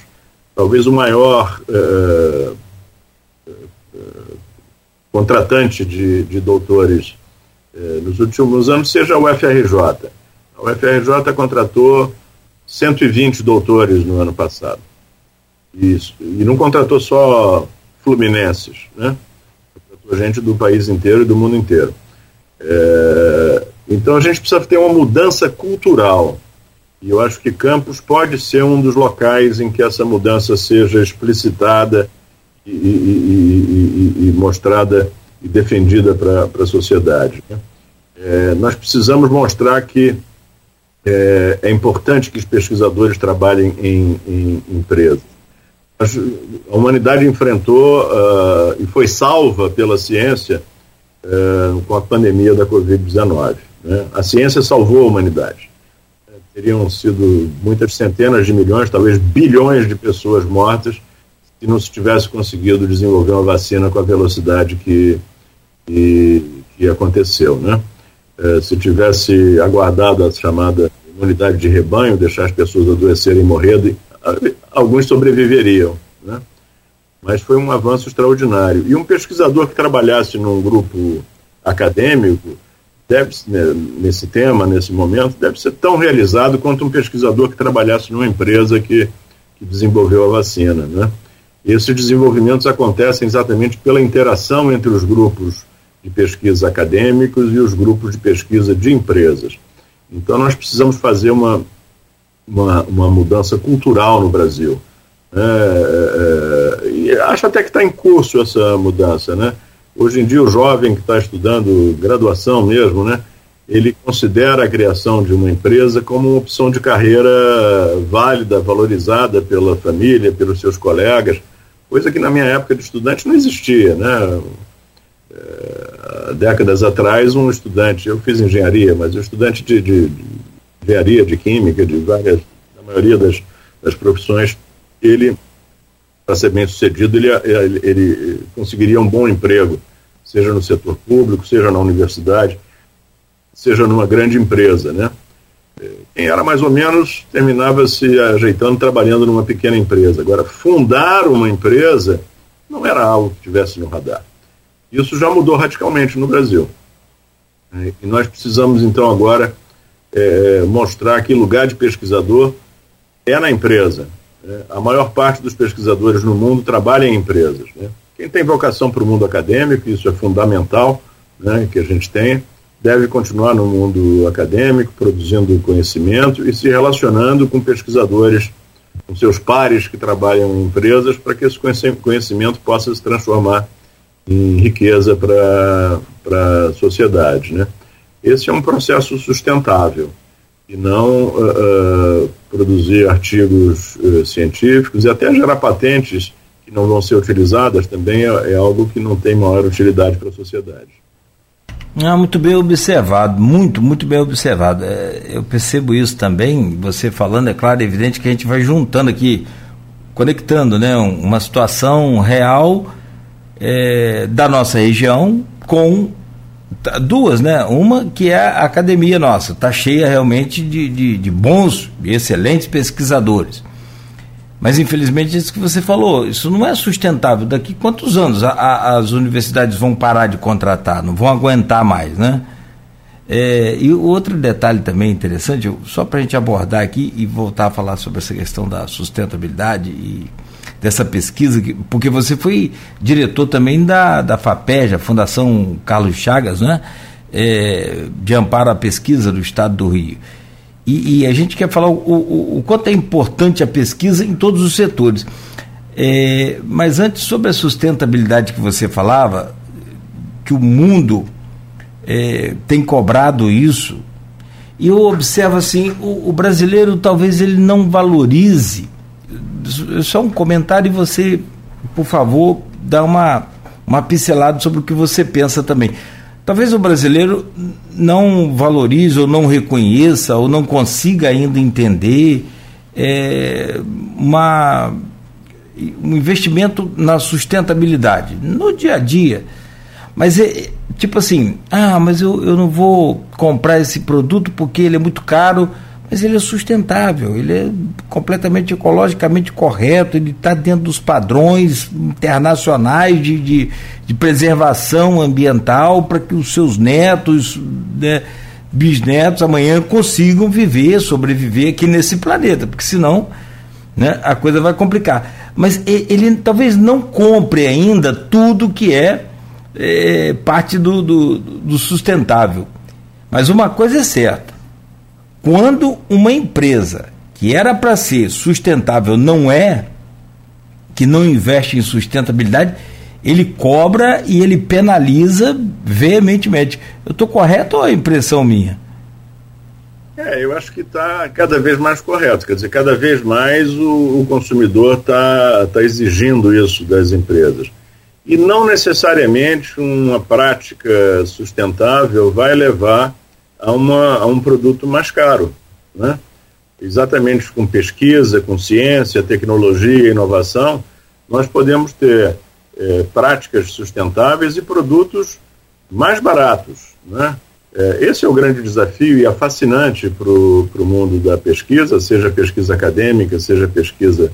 Talvez o maior contratante de doutores nos últimos anos seja a UFRJ. A UFRJ contratou 120 doutores no ano passado. Isso. E não contratou só fluminenses, né? Gente do país inteiro e do mundo inteiro. Então a gente precisa ter uma mudança cultural, e eu acho que Campos pode ser um dos locais em que essa mudança seja explicitada e mostrada e defendida para a sociedade. Nós precisamos mostrar que é importante que os pesquisadores trabalhem em empresas. A humanidade enfrentou e foi salva pela ciência com a pandemia da Covid-19, né? A ciência salvou a humanidade. Teriam sido muitas centenas de milhões, talvez bilhões de pessoas mortas se não se tivesse conseguido desenvolver uma vacina com a velocidade que aconteceu, né? Se tivesse aguardado a chamada imunidade de rebanho, deixar as pessoas adoecerem e morrerem, alguns sobreviveriam, né? Mas foi um avanço extraordinário. E um pesquisador que trabalhasse num grupo acadêmico nesse tema, nesse momento, deve ser tão realizado quanto um pesquisador que trabalhasse numa empresa que desenvolveu a vacina, né? E esses desenvolvimentos acontecem exatamente pela interação entre os grupos de pesquisa acadêmicos e os grupos de pesquisa de empresas. Então nós precisamos fazer uma mudança cultural no Brasil. E acho até que está em curso essa mudança, né? Hoje em dia o jovem que está estudando graduação mesmo, né, ele considera a criação de uma empresa como uma opção de carreira válida, valorizada pela família, pelos seus colegas, coisa que na minha época de estudante não existia, né? Décadas atrás, um estudante, eu fiz engenharia, mas um estudante de engenharia, de química, da maioria das profissões, ele, para ser bem sucedido, ele conseguiria um bom emprego, seja no setor público, seja na universidade, seja numa grande empresa, né? Quem era mais ou menos terminava se ajeitando, trabalhando numa pequena empresa. Agora, fundar uma empresa não era algo que tivesse no radar. Isso já mudou radicalmente no Brasil. E nós precisamos, então, agora mostrar que lugar de pesquisador é na empresa. A maior parte dos pesquisadores no mundo trabalha em empresas, né? Quem tem vocação para o mundo acadêmico, isso é fundamental, né, que a gente tem, deve continuar no mundo acadêmico, produzindo conhecimento e se relacionando com pesquisadores, com seus pares que trabalham em empresas, para que esse conhecimento possa se transformar em riqueza para a sociedade, né? Esse é um processo sustentável, e não produzir artigos científicos e até gerar patentes que não vão ser utilizadas também é algo que não tem maior utilidade para a sociedade. Ah, muito bem observado, muito bem observado. Eu percebo isso também, você falando, é claro, é evidente que a gente vai juntando aqui, conectando, né, uma situação real da nossa região com duas, né? Uma que é a academia nossa, está cheia realmente de bons e excelentes pesquisadores, mas infelizmente isso que você falou, isso não é sustentável. Daqui quantos anos as universidades vão parar de contratar, não vão aguentar mais, né? E outro detalhe também interessante, só para a gente abordar aqui e voltar a falar sobre essa questão da sustentabilidade e dessa pesquisa, porque você foi diretor também da FAPERJ, a Fundação Carlos Chagas, né? De amparo à pesquisa do Estado do Rio. E a gente quer falar o quanto é importante a pesquisa em todos os setores. Mas antes, sobre a sustentabilidade que você falava, que o mundo tem cobrado isso, e eu observo assim, o brasileiro talvez ele não valorize. Só um comentário, e você, por favor, dá uma pincelada sobre o que você pensa também. Talvez o brasileiro não valorize, ou não reconheça, ou não consiga ainda entender um investimento na sustentabilidade, no dia a dia. Mas tipo assim, mas eu não vou comprar esse produto porque ele é muito caro, mas ele é sustentável, ele é completamente ecologicamente correto, ele está dentro dos padrões internacionais de preservação ambiental, para que os seus netos, né, bisnetos, amanhã consigam viver, sobreviver aqui nesse planeta, porque senão, né, a coisa vai complicar. Mas ele talvez não compre ainda tudo que é parte do sustentável. Mas uma coisa é certa, quando uma empresa que era para ser sustentável não é, que não investe em sustentabilidade, ele cobra e ele penaliza veementemente. Eu estou correto ou é impressão minha? Eu acho que está cada vez mais correto. Quer dizer, cada vez mais o consumidor está exigindo isso das empresas. E não necessariamente uma prática sustentável vai levar a um produto mais caro, né? Exatamente com pesquisa, com ciência, tecnologia, inovação, nós podemos ter práticas sustentáveis e produtos mais baratos, né? Esse é o grande desafio e é fascinante para o mundo da pesquisa, seja pesquisa acadêmica, seja pesquisa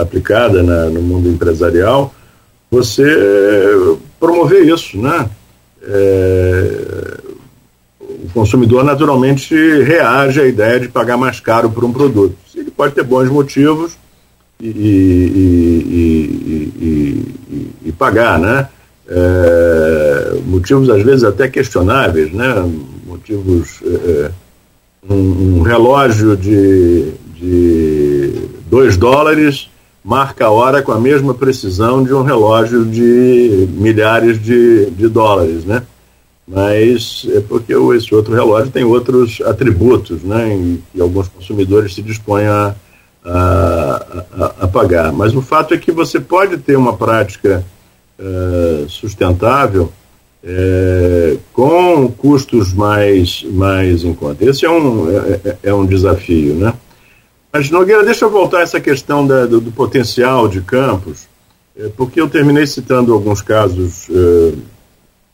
aplicada no mundo empresarial, você promover isso, né? O consumidor naturalmente reage à ideia de pagar mais caro por um produto. Ele pode ter bons motivos e pagar, né? Motivos às vezes até questionáveis, né? Motivos, um relógio de $2 marca a hora com a mesma precisão de um relógio de milhares de dólares, né? Mas é porque esse outro relógio tem outros atributos, né, e alguns consumidores se dispõem a pagar. Mas o fato é que você pode ter uma prática sustentável com custos mais em conta. Esse é um desafio, né? Mas, Nogueira, deixa eu voltar a essa questão do potencial de campos, porque eu terminei citando alguns casos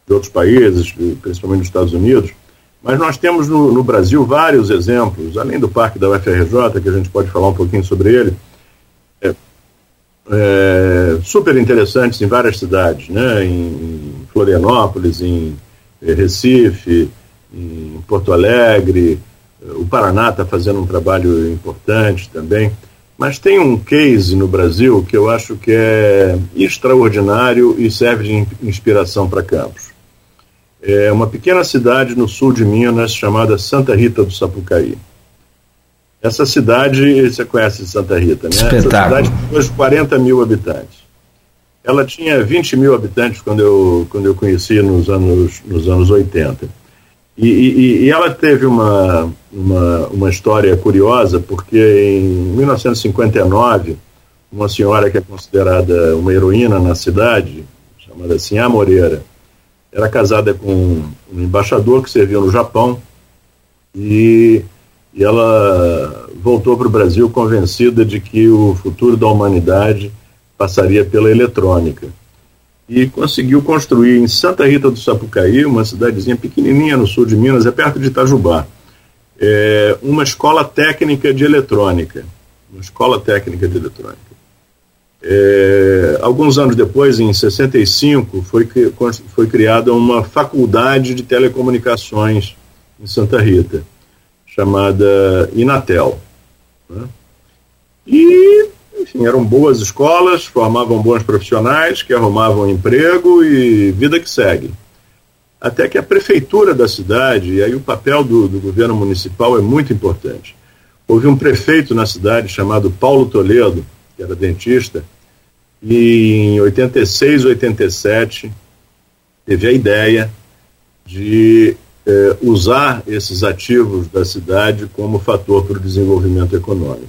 de outros países, principalmente dos Estados Unidos, mas nós temos no Brasil vários exemplos, além do Parque da UFRJ, que a gente pode falar um pouquinho sobre ele, super interessantes em várias cidades, né? Em Florianópolis, em Recife, em Porto Alegre, o Paraná está fazendo um trabalho importante também, mas tem um case no Brasil que eu acho que é extraordinário e serve de inspiração para campos. é uma pequena cidade no sul de Minas chamada Santa Rita do Sapucaí. Essa cidade, você conhece Santa Rita, né? Espetáculo. Essa cidade tem hoje 40 mil habitantes. Ela tinha 20 mil habitantes quando eu conheci nos anos 80. E ela teve uma história curiosa, porque em 1959, uma senhora que é considerada uma heroína na cidade, chamada Sinhá Moreira, era casada com um embaixador que serviu no Japão, e ela voltou para o Brasil convencida de que o futuro da humanidade passaria pela eletrônica. E conseguiu construir em Santa Rita do Sapucaí, uma cidadezinha pequenininha no sul de Minas, é perto de Itajubá, uma escola técnica de eletrônica. Alguns anos depois, em 65, foi criada uma faculdade de telecomunicações em Santa Rita, chamada Inatel, né? E, enfim, eram boas escolas, formavam bons profissionais que arrumavam emprego e vida que segue. Até que a prefeitura da cidade, e aí o papel do governo municipal é muito importante. Houve um prefeito na cidade chamado Paulo Toledo, que era dentista, e em 86, 87, teve a ideia de usar esses ativos da cidade como fator para o desenvolvimento econômico.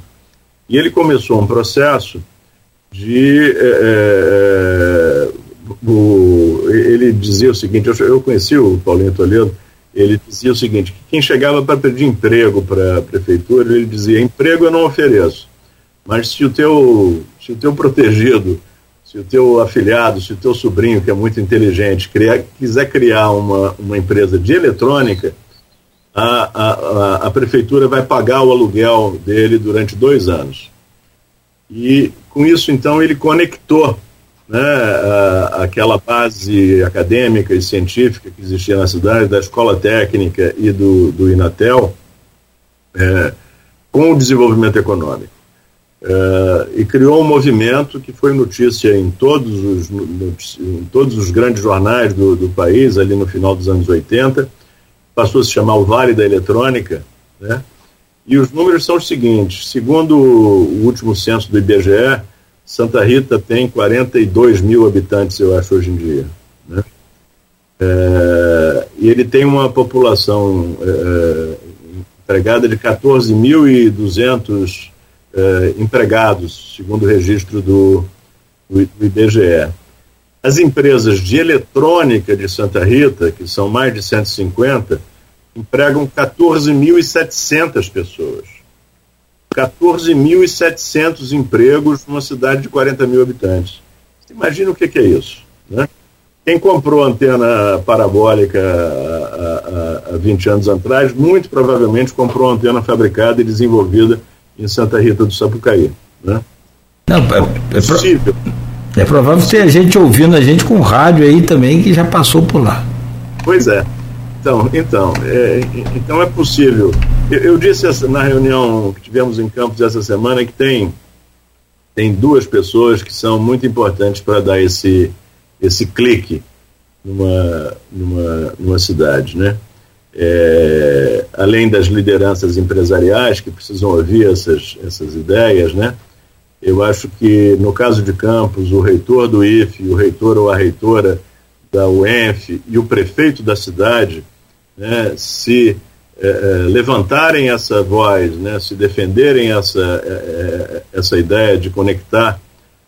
E ele começou um processo de... ele dizia o seguinte, eu conheci o Paulinho Toledo, ele dizia o seguinte, que quem chegava para pedir emprego para a prefeitura, ele dizia, emprego eu não ofereço, mas se o teu protegido, se o teu afilhado, se o teu sobrinho, que é muito inteligente, quiser criar uma empresa de eletrônica, a prefeitura vai pagar o aluguel dele durante 2 anos. E com isso, então, ele conectou, né, aquela base acadêmica e científica que existia na cidade, da escola técnica e do Inatel, com o desenvolvimento econômico. E criou um movimento que foi notícia em todos os grandes jornais do país, ali no final dos anos 80, passou a se chamar o Vale da Eletrônica, né? E os números são os seguintes, segundo o último censo do IBGE, Santa Rita tem 42 mil habitantes, eu acho, hoje em dia, né? E ele tem uma população empregada de 14.200 empregados, segundo o registro do IBGE. As empresas de eletrônica de Santa Rita, que são mais de 150, empregam 14.700 pessoas. 14.700 empregos numa cidade de 40 mil habitantes. Você imagina o que é isso, né? Quem comprou antena parabólica há 20 anos atrás, muito provavelmente comprou uma antena fabricada e desenvolvida em Santa Rita do Sapucaí, né? Não, é provável ter gente ouvindo a gente com rádio aí também, que já passou por lá. Pois é. Então é possível. Eu disse na reunião que tivemos em Campos essa semana que tem duas pessoas que são muito importantes para dar esse clique numa cidade, né? Além das lideranças empresariais que precisam ouvir essas ideias, né? Eu acho que no caso de Campos, o reitor do IFE, o reitor ou a reitora da UENF e o prefeito da cidade, né, se levantarem essa voz, né, se defenderem essa ideia de conectar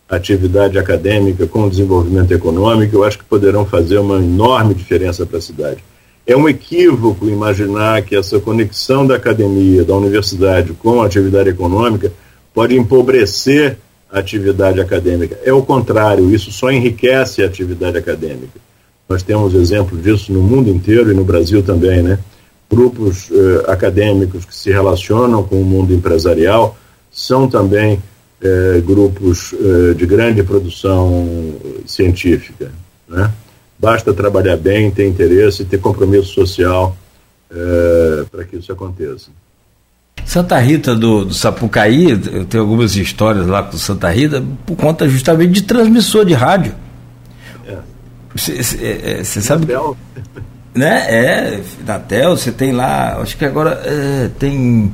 a atividade acadêmica com o desenvolvimento econômico, eu acho que poderão fazer uma enorme diferença para a cidade. É um equívoco imaginar que essa conexão da academia, da universidade com a atividade econômica pode empobrecer a atividade acadêmica. É o contrário, isso só enriquece a atividade acadêmica. Nós temos exemplo disso no mundo inteiro e no Brasil também, né? Grupos acadêmicos que se relacionam com o mundo empresarial são também grupos de grande produção científica, né? Basta trabalhar bem, ter interesse e ter compromisso social para que isso aconteça. Santa Rita do Sapucaí, eu tenho algumas histórias lá com Santa Rita, por conta justamente de transmissor de rádio. Você sabe... né? É, Finatel, você tem lá, acho que agora tem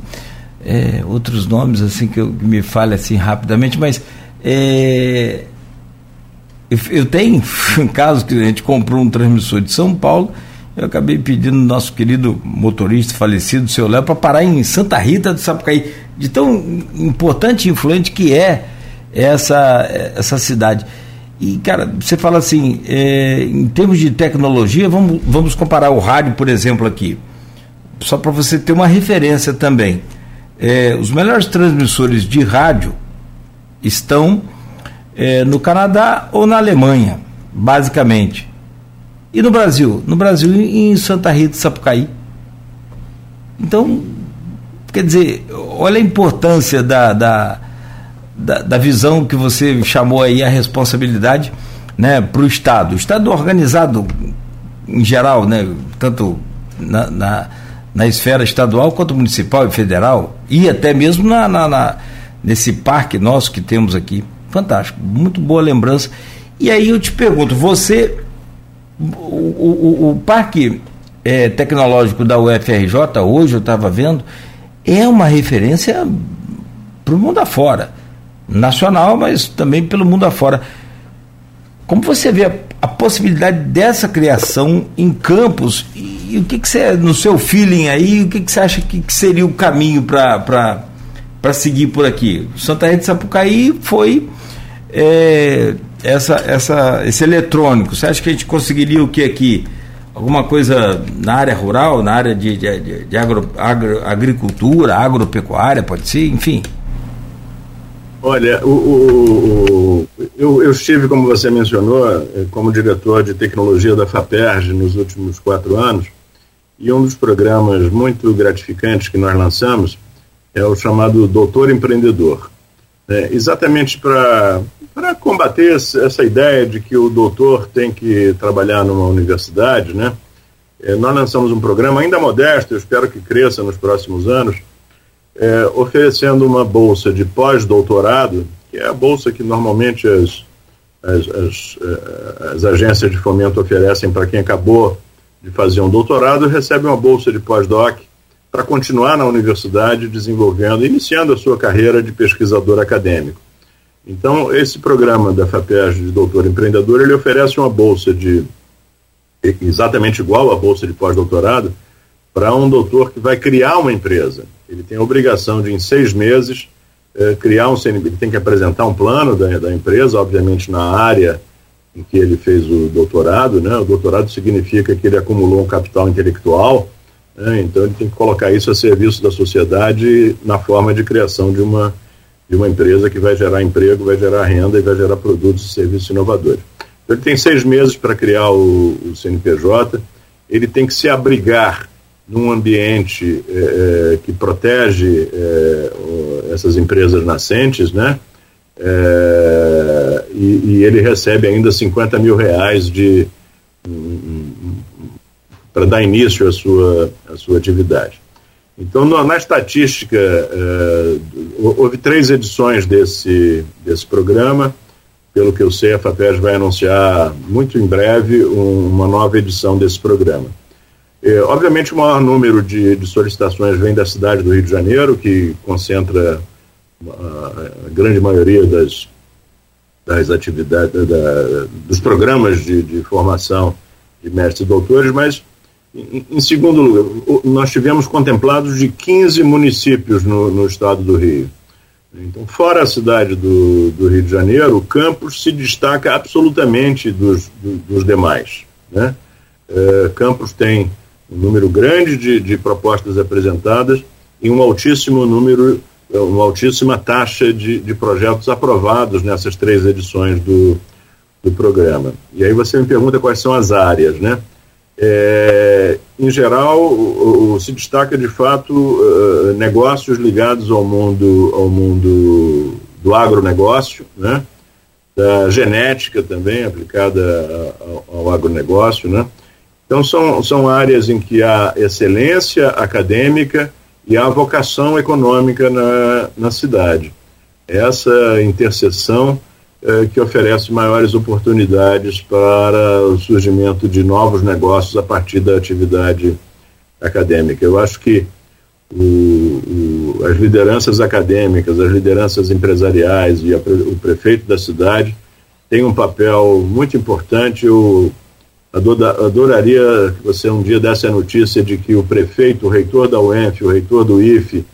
outros nomes assim que me falha assim rapidamente, mas eu tenho um caso que a gente comprou um transmissor de São Paulo. Eu acabei pedindo ao nosso querido motorista falecido, seu Léo, para parar em Santa Rita do Sapucaí, de tão importante e influente que é essa cidade. E, cara, você fala assim, em termos de tecnologia, vamos comparar o rádio, por exemplo, aqui, só para você ter uma referência também. Os melhores transmissores de rádio estão no Canadá ou na Alemanha, basicamente. E no Brasil? No Brasil, em Santa Rita do Sapucaí. Então, quer dizer, olha a importância da visão que você chamou aí, a responsabilidade, né, para o Estado. O Estado organizado em geral, né, tanto na esfera estadual quanto municipal e federal, e até mesmo nesse parque nosso que temos aqui. Fantástico, muito boa lembrança. E aí eu te pergunto, você... O Parque Tecnológico da UFRJ, hoje eu estava vendo, é uma referência para o mundo afora, nacional, mas também pelo mundo afora. Como você vê a possibilidade dessa criação em Campos, e o que você, no seu feeling aí, o que você acha que seria o caminho para seguir por aqui? Santa Rita de Sapucaí foi... esse eletrônico, você acha que a gente conseguiria o que aqui? Alguma coisa na área rural, na área de agricultura, agropecuária, pode ser, enfim? Olha, eu estive, como você mencionou, como diretor de tecnologia da FAPERJ nos últimos 4 anos, e um dos programas muito gratificantes que nós lançamos é o chamado Doutor Empreendedor. Exatamente para combater essa ideia de que o doutor tem que trabalhar numa universidade, né? Nós lançamos um programa ainda modesto, eu espero que cresça nos próximos anos, oferecendo uma bolsa de pós-doutorado, que é a bolsa que normalmente as agências de fomento oferecem para quem acabou de fazer um doutorado, recebe uma bolsa de pós-doc para continuar na universidade desenvolvendo, iniciando a sua carreira de pesquisador acadêmico. Então, esse programa da FAPERJ de Doutor Empreendedor, ele oferece uma bolsa de, exatamente igual à bolsa de pós-doutorado, para um doutor que vai criar uma empresa. Ele tem a obrigação de, em 6 meses, criar um CNPq, ele tem que apresentar um plano da empresa, obviamente na área em que ele fez o doutorado, né? O doutorado significa que ele acumulou um capital intelectual, né? Então ele tem que colocar isso a serviço da sociedade na forma de criação de uma empresa que vai gerar emprego, vai gerar renda e vai gerar produtos e serviços inovadores. Então, ele tem 6 meses para criar o CNPJ, ele tem que se abrigar num ambiente que protege essas empresas nascentes, né? E ele recebe ainda R$50 mil para dar início à sua atividade. Então, na estatística, houve 3 edições desse programa. Pelo que eu sei, a FAPERJ vai anunciar muito em breve uma nova edição desse programa. Obviamente, o maior número de solicitações vem da cidade do Rio de Janeiro, que concentra a grande maioria das atividades, dos programas de formação de mestres e doutores, mas... Em segundo lugar, nós tivemos contemplados de 15 municípios no estado do Rio. Então, fora a cidade do Rio de Janeiro, o Campos se destaca absolutamente dos demais, né? Campos tem um número grande de propostas apresentadas e um altíssimo número, uma altíssima taxa de projetos aprovados nessas 3 edições do programa. E aí você me pergunta quais são as áreas, né? Em geral, se destaca de fato negócios ligados ao mundo do agronegócio, né? Da genética também aplicada ao agronegócio, né? Então são áreas em que há excelência acadêmica e há vocação econômica na cidade. Essa interseção que oferece maiores oportunidades para o surgimento de novos negócios a partir da atividade acadêmica. Eu acho que as lideranças acadêmicas, as lideranças empresariais e o prefeito da cidade tem um papel muito importante. Eu adoraria que você um dia desse a notícia de que o prefeito, o reitor da UENF, o reitor do IFE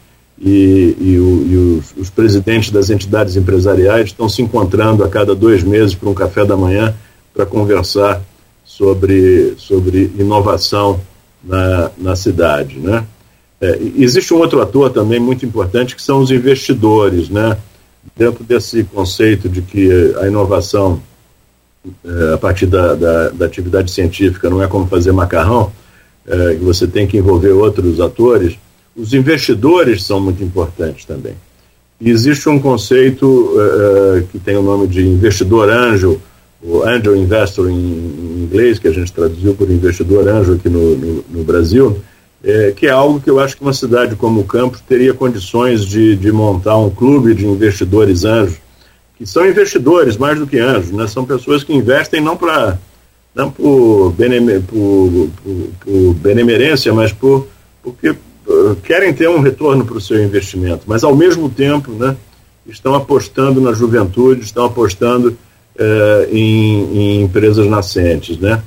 e os presidentes das entidades empresariais estão se encontrando a cada 2 meses para um café da manhã para conversar sobre inovação na cidade, né? Existe um outro ator também muito importante, que são os investidores, né? Dentro desse conceito de que a inovação a partir da atividade científica não é como fazer macarrão, que você tem que envolver outros atores, os investidores são muito importantes também. E existe um conceito que tem o nome de investidor anjo, o angel investor em inglês, que a gente traduziu por investidor anjo aqui no Brasil, que é algo que eu acho que uma cidade como Campos teria condições de montar um clube de investidores anjos, que são investidores mais do que anjos, né? São pessoas que investem não por benemerência, mas porque querem ter um retorno para o seu investimento, mas ao mesmo tempo, né, estão apostando na juventude, estão apostando em empresas nascentes, né?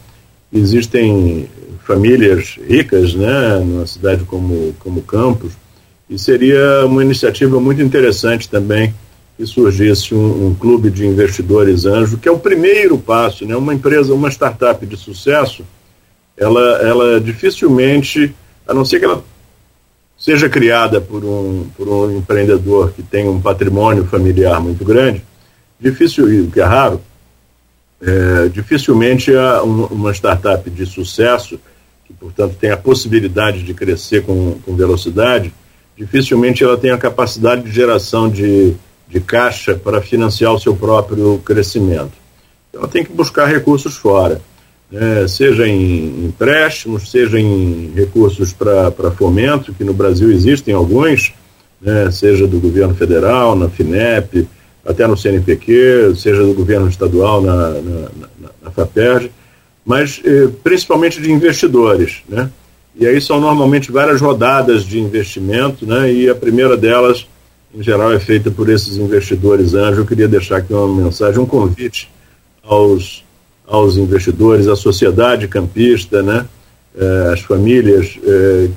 Existem famílias ricas, né, numa cidade como Campos, e seria uma iniciativa muito interessante também que surgisse um clube de investidores anjo, que é o primeiro passo, né? Uma empresa, uma startup de sucesso, ela dificilmente, a não ser que ela seja criada por um empreendedor que tem um patrimônio familiar muito grande, difícil, o que é raro, dificilmente uma startup de sucesso, que portanto tem a possibilidade de crescer com velocidade, dificilmente ela tem a capacidade de geração de caixa para financiar o seu próprio crescimento. Então, ela tem que buscar recursos fora, seja em empréstimos, seja em recursos para fomento, que no Brasil existem alguns, seja do governo federal, na FINEP, até no CNPq, seja do governo estadual, na FAPERJ, mas principalmente de investidores, né? E aí são normalmente várias rodadas de investimento, né? E a primeira delas, em geral, é feita por esses investidores anjos. Eu queria deixar aqui uma mensagem, um convite aos investidores, à sociedade campista, né? As famílias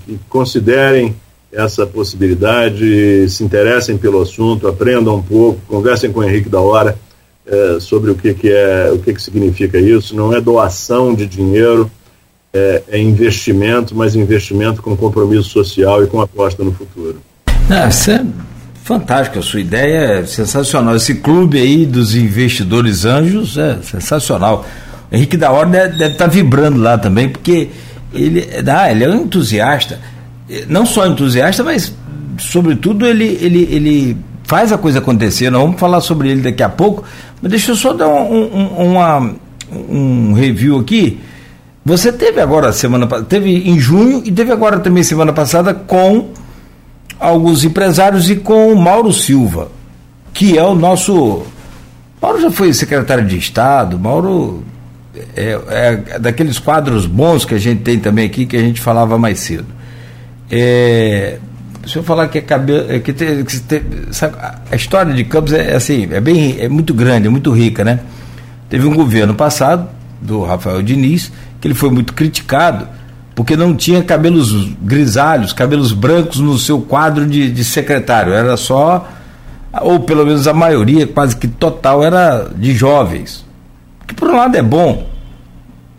que considerem essa possibilidade, se interessem pelo assunto, aprendam um pouco, conversem com o Henrique da Hora sobre o que significa isso. Não é doação de dinheiro, é investimento, mas investimento com compromisso social e com aposta no futuro. Isso é fantástico, a sua ideia é sensacional. Esse clube aí dos investidores anjos é sensacional. O Henrique da Hora deve estar vibrando lá também, porque ele é um entusiasta. Não só entusiasta, mas sobretudo ele faz a coisa acontecer. Nós vamos falar sobre ele daqui a pouco, mas deixa eu só dar um review aqui. Você teve agora teve em junho e teve agora também semana passada com alguns empresários e com o Mauro Silva, que é o nosso... Mauro já foi secretário de Estado, Mauro é daqueles quadros bons que a gente tem também aqui, que a gente falava mais cedo. Se eu falar que é cabelo, a história de Campos é muito grande, é muito rica, né? Teve um governo passado do Rafael Diniz, que ele foi muito criticado porque não tinha cabelos grisalhos, cabelos brancos no seu quadro de secretário, era só, ou pelo menos a maioria quase que total era de jovens, que por um lado é bom,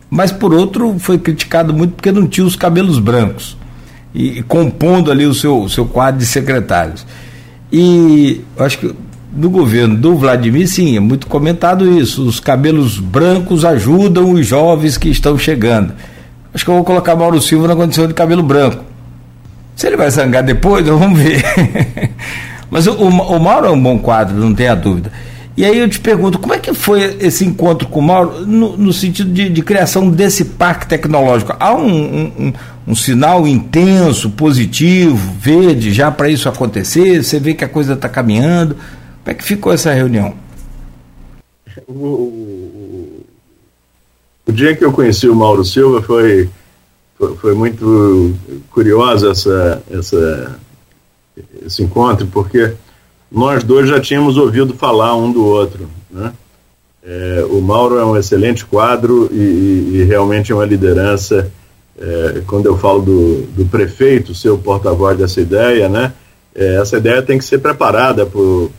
mas por outro foi criticado muito porque não tinha os cabelos brancos e compondo ali o seu quadro de secretários. E acho que no governo do Vladimir, sim, é muito comentado isso, os cabelos brancos ajudam os jovens que estão chegando. Acho que eu vou colocar Mauro Silva na condição de cabelo branco. Se ele vai zangar depois, vamos ver. Mas o Mauro é um bom quadro, não tenha dúvida. E aí eu te pergunto, como é que foi esse encontro com o Mauro no sentido de criação desse parque tecnológico? Há um sinal intenso, positivo, verde, já para isso acontecer? Você vê que a coisa está caminhando? Como é que ficou essa reunião? O dia que eu conheci o Mauro Silva foi muito curioso esse encontro, porque nós dois já tínhamos ouvido falar um do outro, né? O Mauro é um excelente quadro e realmente é uma liderança. Quando eu falo do prefeito, seu porta-voz dessa ideia, né? Essa ideia tem que ser preparada por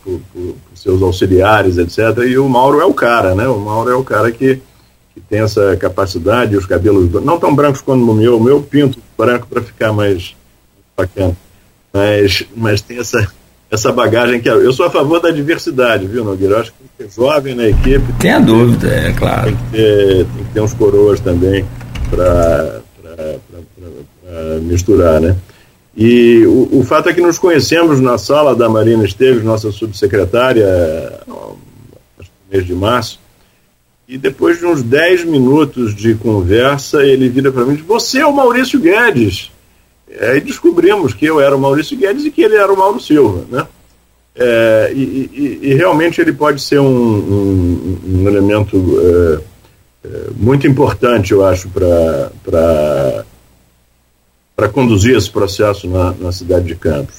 seus auxiliares, etc. E o Mauro é o cara, né? O Mauro é o cara que tem essa capacidade, os cabelos não tão brancos quanto o meu pinto branco para ficar mais bacana. Mas tem essa bagagem que eu sou a favor da diversidade, viu, Nogueira? Eu acho que tem que ser jovem na equipe. Tem a dúvida, é claro. Tem que ter uns coroas também para misturar, né? E o fato é que nos conhecemos na sala da Marina Esteves, nossa subsecretária, no mês de março, e depois de uns 10 minutos de conversa, ele vira para mim e diz: "Você é o Maurício Guedes." Aí descobrimos que eu era o Maurício Guedes e que ele era o Mauro Silva, né? E realmente ele pode ser um elemento muito importante, eu acho, para conduzir esse processo na cidade de Campos.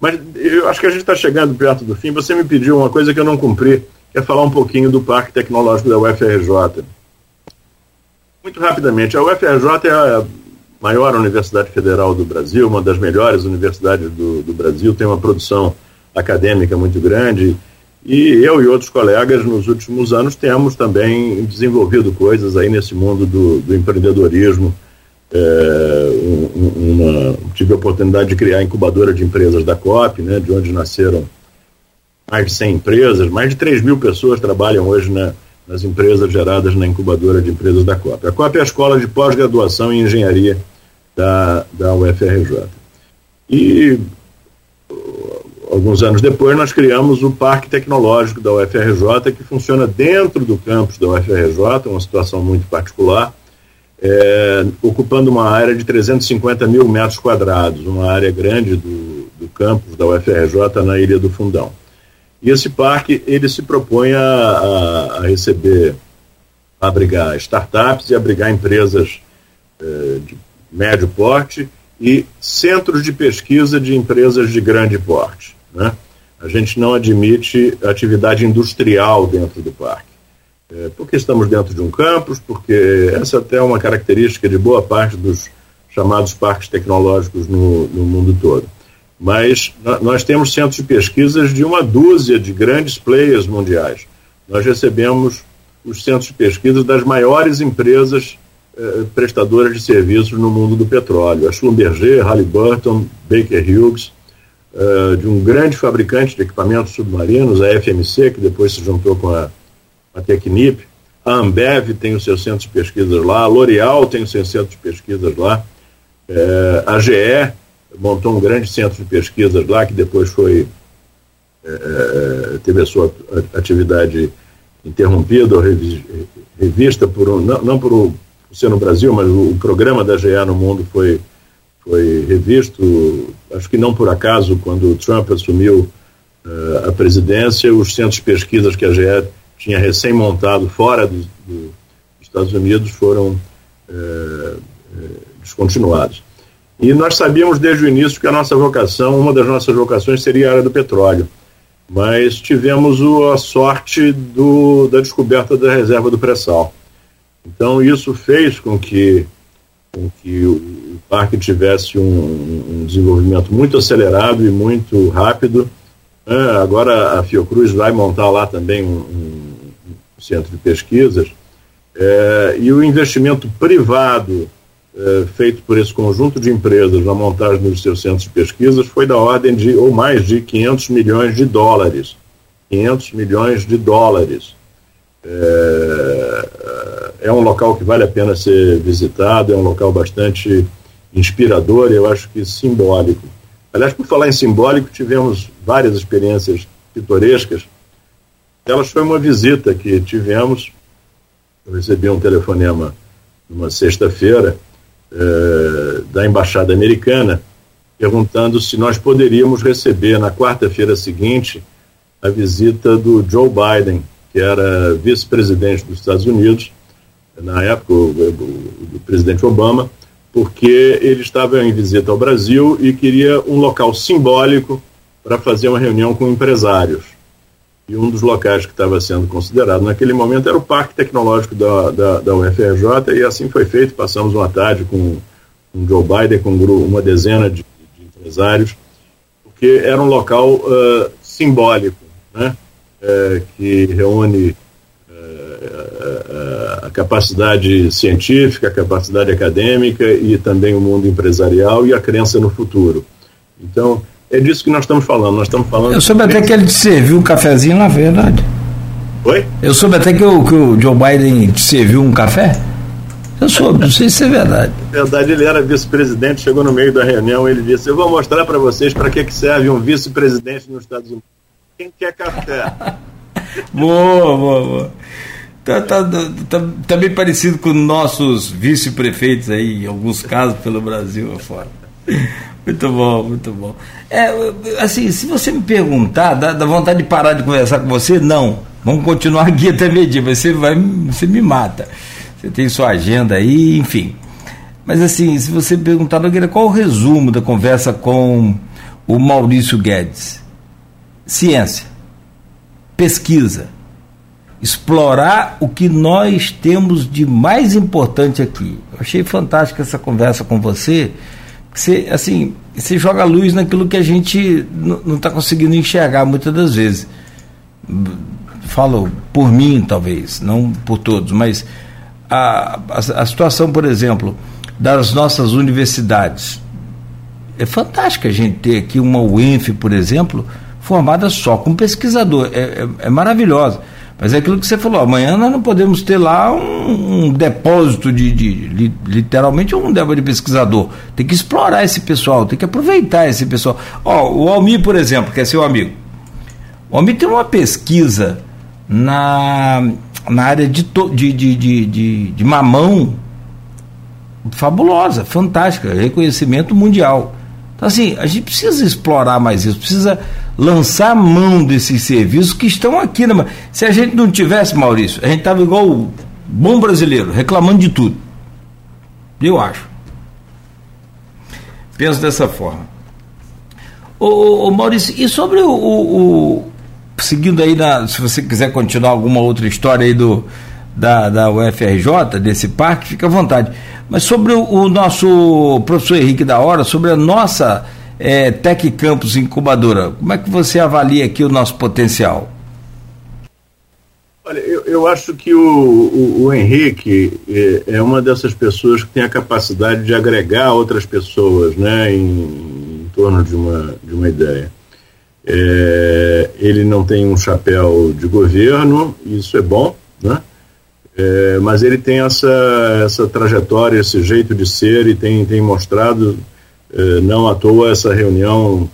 Mas eu acho que a gente está chegando perto do fim. Você me pediu uma coisa que eu não cumpri, que é falar um pouquinho do Parque Tecnológico da UFRJ. Muito rapidamente, a UFRJ é a maior universidade federal do Brasil, uma das melhores universidades do Brasil, tem uma produção acadêmica muito grande, e eu e outros colegas nos últimos anos temos também desenvolvido coisas aí nesse mundo do empreendedorismo. Tive a oportunidade de criar a incubadora de empresas da COPPE, né, de onde nasceram mais de 100 empresas, mais de 3 mil pessoas trabalham hoje nas empresas geradas na incubadora de empresas da COPPE. A COPPE é a escola de pós-graduação em engenharia da UFRJ. E alguns anos depois nós criamos o Parque Tecnológico da UFRJ, que funciona dentro do campus da UFRJ, uma situação muito particular, ocupando uma área de 350 mil metros quadrados, uma área grande do campus da UFRJ na Ilha do Fundão. E esse parque, ele se propõe a abrigar startups e abrigar empresas de médio porte e centros de pesquisa de empresas de grande porte, né? A gente não admite atividade industrial dentro do parque. Porque estamos dentro de um campus, porque essa até é uma característica de boa parte dos chamados parques tecnológicos no mundo todo. Mas nós temos centros de pesquisas de uma dúzia de grandes players mundiais. Nós recebemos os centros de pesquisa das maiores empresas prestadoras de serviços no mundo do petróleo. A Schlumberger, Halliburton, Baker Hughes, de um grande fabricante de equipamentos submarinos, a FMC, que depois se juntou com a Tecnip, a Ambev tem os seus centros de pesquisas lá, a L'Oréal tem os seus centros de pesquisas lá, a GE montou um grande centro de pesquisas lá, que depois teve a sua atividade interrompida ou revista, não por ser no Brasil, mas o programa da GE no mundo foi revisto, acho que não por acaso, quando o Trump assumiu a presidência, os centros de pesquisas que a GE tinha recém-montado fora dos Estados Unidos foram descontinuados. E nós sabíamos desde o início que uma das nossas vocações seria a área do petróleo, mas tivemos a sorte da descoberta da reserva do pré-sal. Então isso fez com que o parque tivesse um desenvolvimento muito acelerado e muito rápido. Agora a Fiocruz vai montar lá também um centro de pesquisas, e o investimento privado feito por esse conjunto de empresas na montagem dos seus centros de pesquisas foi da ordem de, ou mais de, $500 milhões. $500 milhões. É um local que vale a pena ser visitado, é um local bastante inspirador e eu acho que simbólico. Aliás, por falar em simbólico, tivemos várias experiências pitorescas. Elas foi uma visita que tivemos. Eu recebi um telefonema numa sexta-feira da Embaixada Americana, perguntando se nós poderíamos receber na quarta-feira seguinte a visita do Joe Biden, que era vice-presidente dos Estados Unidos, na época o presidente Obama, porque ele estava em visita ao Brasil e queria um local simbólico para fazer uma reunião com empresários. E um dos locais que estava sendo considerado naquele momento era o Parque Tecnológico da UFRJ, e assim foi feito. Passamos uma tarde com Joe Biden, com uma dezena de empresários, porque era um local simbólico, né? Que reúne a capacidade científica, a capacidade acadêmica e também o mundo empresarial e a crença no futuro. Então, é disso que nós estamos falando. Eu soube até que ele te serviu um cafezinho, na verdade. Oi? Eu soube até que o Joe Biden te serviu um café. Eu soube, não sei se é verdade. Na verdade, ele era vice-presidente, chegou no meio da reunião, ele disse: eu vou mostrar para vocês para que serve um vice-presidente nos Estados Unidos. Quem quer café? Boa, boa, boa. Tá bem parecido com nossos vice-prefeitos aí, em alguns casos, pelo Brasil afora. Muito bom, muito bom. Assim, se você me perguntar, dá vontade de parar de conversar com você? Não. Vamos continuar aqui até meio-dia, você me mata. Você tem sua agenda aí, enfim. Mas assim, se você me perguntar, qual o resumo da conversa com o Maurício Guedes? Ciência, pesquisa, explorar o que nós temos de mais importante aqui. Eu achei fantástica essa conversa com você, porque você joga luz naquilo que a gente não está conseguindo enxergar muitas das vezes. Falo por mim, talvez, não por todos, mas a situação, por exemplo, das nossas universidades. É fantástico a gente ter aqui uma UENF, por exemplo, formada só com pesquisador. É maravilhosa. Mas é aquilo que você falou, amanhã nós não podemos ter lá um depósito de literalmente um depósito de pesquisador. Tem que explorar esse pessoal, tem que aproveitar esse pessoal. O Almir, por exemplo, que é seu amigo. O Almir tem uma pesquisa na área de mamão fabulosa, fantástica, reconhecimento mundial. Então, assim, a gente precisa explorar mais isso, precisa lançar a mão desses serviços que estão aqui. Se a gente não tivesse, Maurício, a gente estava igual o bom brasileiro, reclamando de tudo. Eu acho. Penso dessa forma. Ô Maurício, e sobre seguindo aí, se você quiser continuar alguma outra história aí da UFRJ, desse parque, fica à vontade. Mas sobre o nosso professor Henrique da Hora, sobre a nossa Tech Campus incubadora, como é que você avalia aqui o nosso potencial? Olha, eu acho que o Henrique é uma dessas pessoas que tem a capacidade de agregar outras pessoas, né, em torno de uma ideia. Ele não tem um chapéu de governo, isso é bom, né? Mas ele tem essa trajetória, esse jeito de ser, e tem mostrado, não à toa essa reunião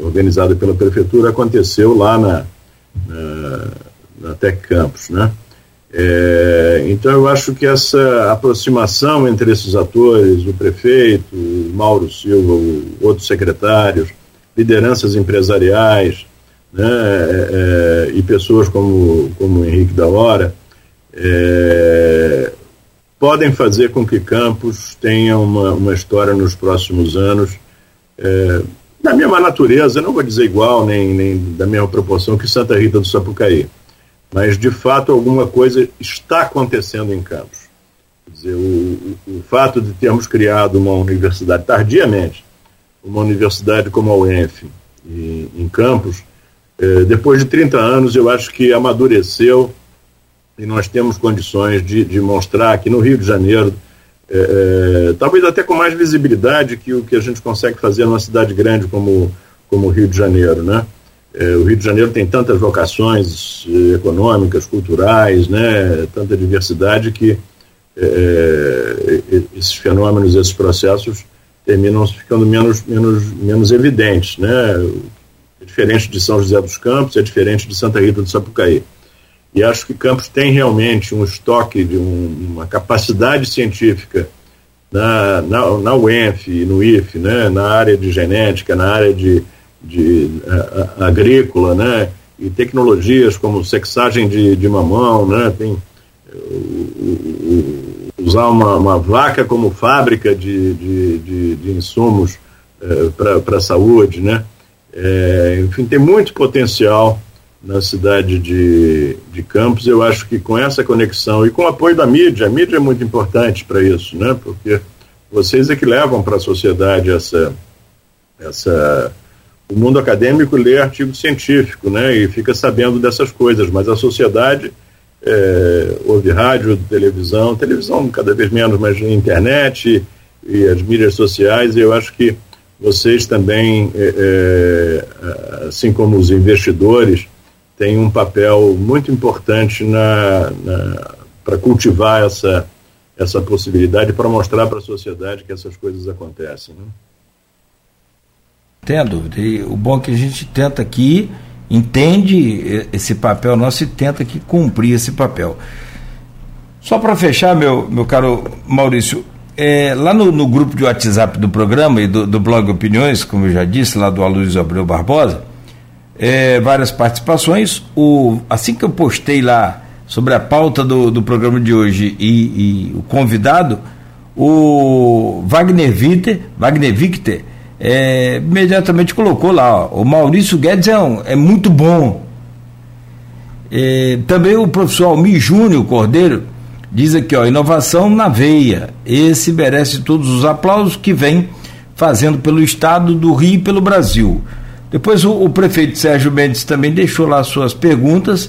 organizada pela prefeitura aconteceu lá na Tech Campus, né? Então eu acho que essa aproximação entre esses atores, o prefeito, o Mauro Silva, outros secretários, lideranças empresariais, né? E pessoas como o Henrique da Hora, podem fazer com que Campos tenha uma história nos próximos anos, da mesma natureza, não vou dizer igual, nem da mesma proporção que Santa Rita do Sapucaí, mas de fato alguma coisa está acontecendo em Campos. Quer dizer, o fato de termos criado uma universidade tardiamente, uma universidade como a UENF em Campos, depois de 30 anos eu acho que amadureceu. E nós temos condições de mostrar aqui no Rio de Janeiro, talvez até com mais visibilidade que o que a gente consegue fazer numa cidade grande como o Rio de Janeiro, né? O Rio de Janeiro tem tantas vocações econômicas, culturais, né? Tanta diversidade que esses fenômenos, esses processos terminam ficando menos evidentes, né? É diferente de São José dos Campos, é diferente de Santa Rita do Sapucaí. E acho que Campos tem realmente um estoque de uma capacidade científica na UENF, no IF, né, na área de genética, na área de agrícola, né, e tecnologias como sexagem de mamão, né? Tem usar uma vaca como fábrica de insumos para a saúde, né? Enfim, tem muito potencial na cidade de Campos. Eu acho que com essa conexão e com o apoio da mídia, a mídia é muito importante para isso, né? Porque vocês é que levam para a sociedade o mundo acadêmico lê artigo científico, né, e fica sabendo dessas coisas, mas a sociedade ouve rádio, televisão cada vez menos, mas internet e as mídias sociais. E eu acho que vocês também, assim como os investidores, têm um papel muito importante para cultivar essa possibilidade, para mostrar para a sociedade que essas coisas acontecem, né? Entendo. E o bom é que a gente tenta aqui, entende esse papel nosso e tenta aqui cumprir esse papel. Só para fechar, meu caro Maurício, lá no grupo de WhatsApp do programa e do blog Opiniões, como eu já disse, lá do Aloysio Abreu Barbosa, várias participações. Assim que eu postei lá sobre a pauta do programa de hoje e o convidado, o Wagner Victor, imediatamente colocou lá, ó, o Maurício Guedes é muito bom. Também o professor Almir Júnior Cordeiro diz aqui, ó, inovação na veia, esse merece todos os aplausos que vem fazendo pelo estado do Rio e pelo Brasil. Depois o prefeito Sérgio Mendes também deixou lá suas perguntas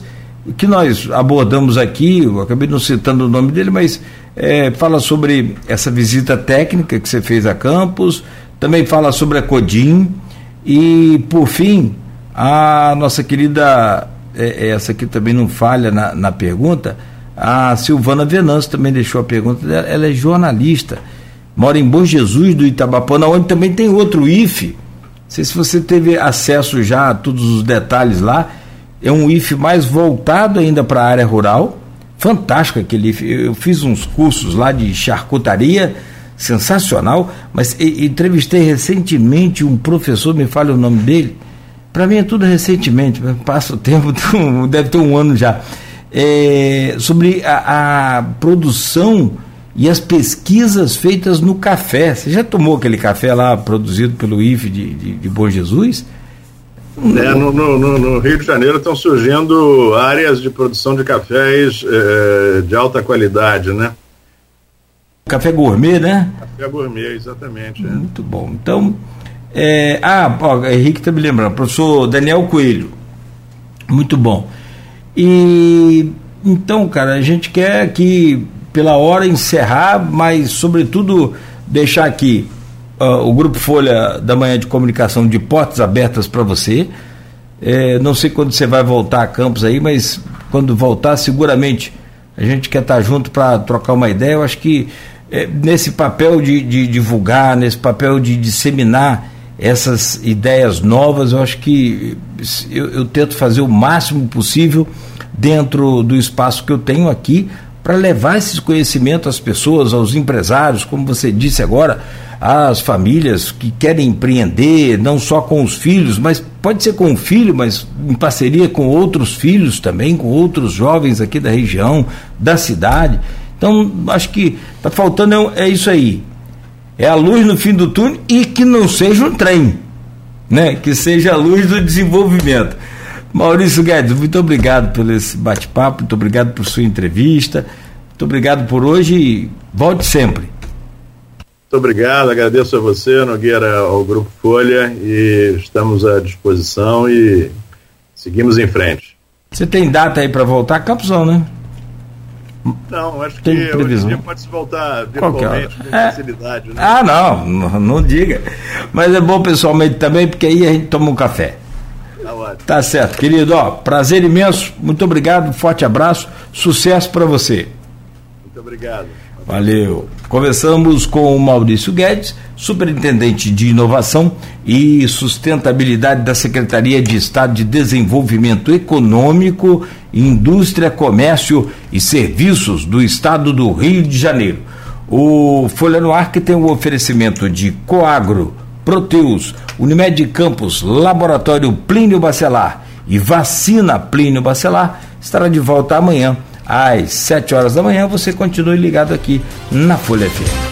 que nós abordamos aqui. Eu acabei não citando o nome dele, mas fala sobre essa visita técnica que você fez a Campos, também fala sobre a Codim e, por fim, a nossa querida, essa aqui também não falha na pergunta, a Silvana Venâncio também deixou a pergunta dela. Ela é jornalista, mora em Bom Jesus do Itabapana, onde também tem outro IFE. Não sei se você teve acesso já a todos os detalhes lá. É um IFE mais voltado ainda para a área rural. Fantástico aquele IFE. Eu fiz uns cursos lá de charcutaria, sensacional, mas entrevistei recentemente um professor, me fala o nome dele, para mim é tudo recentemente, passa o tempo, deve ter um ano já, sobre a produção e as pesquisas feitas no café. Você já tomou aquele café lá produzido pelo IFE de Bom Jesus? No Rio de Janeiro estão surgindo áreas de produção de cafés de alta qualidade, né? Café gourmet, né? Café gourmet, exatamente. Muito bom. Então, Henrique está me lembrando, professor Daniel Coelho. Muito bom. E então, cara, a gente quer aqui, pela hora, encerrar, mas, sobretudo, deixar aqui o Grupo Folha da Manhã de Comunicação de portas abertas para você. Não sei quando você vai voltar a Campos aí, mas quando voltar, seguramente a gente quer estar junto para trocar uma ideia. Eu acho que nesse papel de divulgar, nesse papel de disseminar essas ideias novas, eu acho que eu tento fazer o máximo possível dentro do espaço que eu tenho aqui para levar esses conhecimentos às pessoas, aos empresários, como você disse agora, às famílias que querem empreender, não só com os filhos, mas pode ser com o filho, mas em parceria com outros filhos também, com outros jovens aqui da região, da cidade. Então, acho que está faltando isso aí. É a luz no fim do túnel e que não seja um trem, né? Que seja a luz do desenvolvimento. Maurício Guedes, muito obrigado por esse bate-papo, muito obrigado por sua entrevista, muito obrigado por hoje e volte sempre. Muito obrigado, agradeço a você, Nogueira, ao Grupo Folha, e estamos à disposição e seguimos em frente. Você tem data aí para voltar a Campos, né? Não, acho tem que previsão. Pode se voltar virtualmente com facilidade, né? Ah, não diga, mas é bom pessoalmente também, porque aí a gente toma um café. Tá certo, querido, prazer imenso, muito obrigado, forte abraço, sucesso para você. Muito obrigado. Valeu. Conversamos com o Maurício Guedes, superintendente de inovação e sustentabilidade da Secretaria de Estado de Desenvolvimento Econômico, Indústria, Comércio e Serviços do Estado do Rio de Janeiro. O Folha no Ar, que tem um oferecimento de Coagro, Proteus, Unimed Campos, Laboratório Plínio Bacelar e vacina Plínio Bacelar estará de volta amanhã às 7 horas da manhã. Você continue ligado aqui na Folha FM.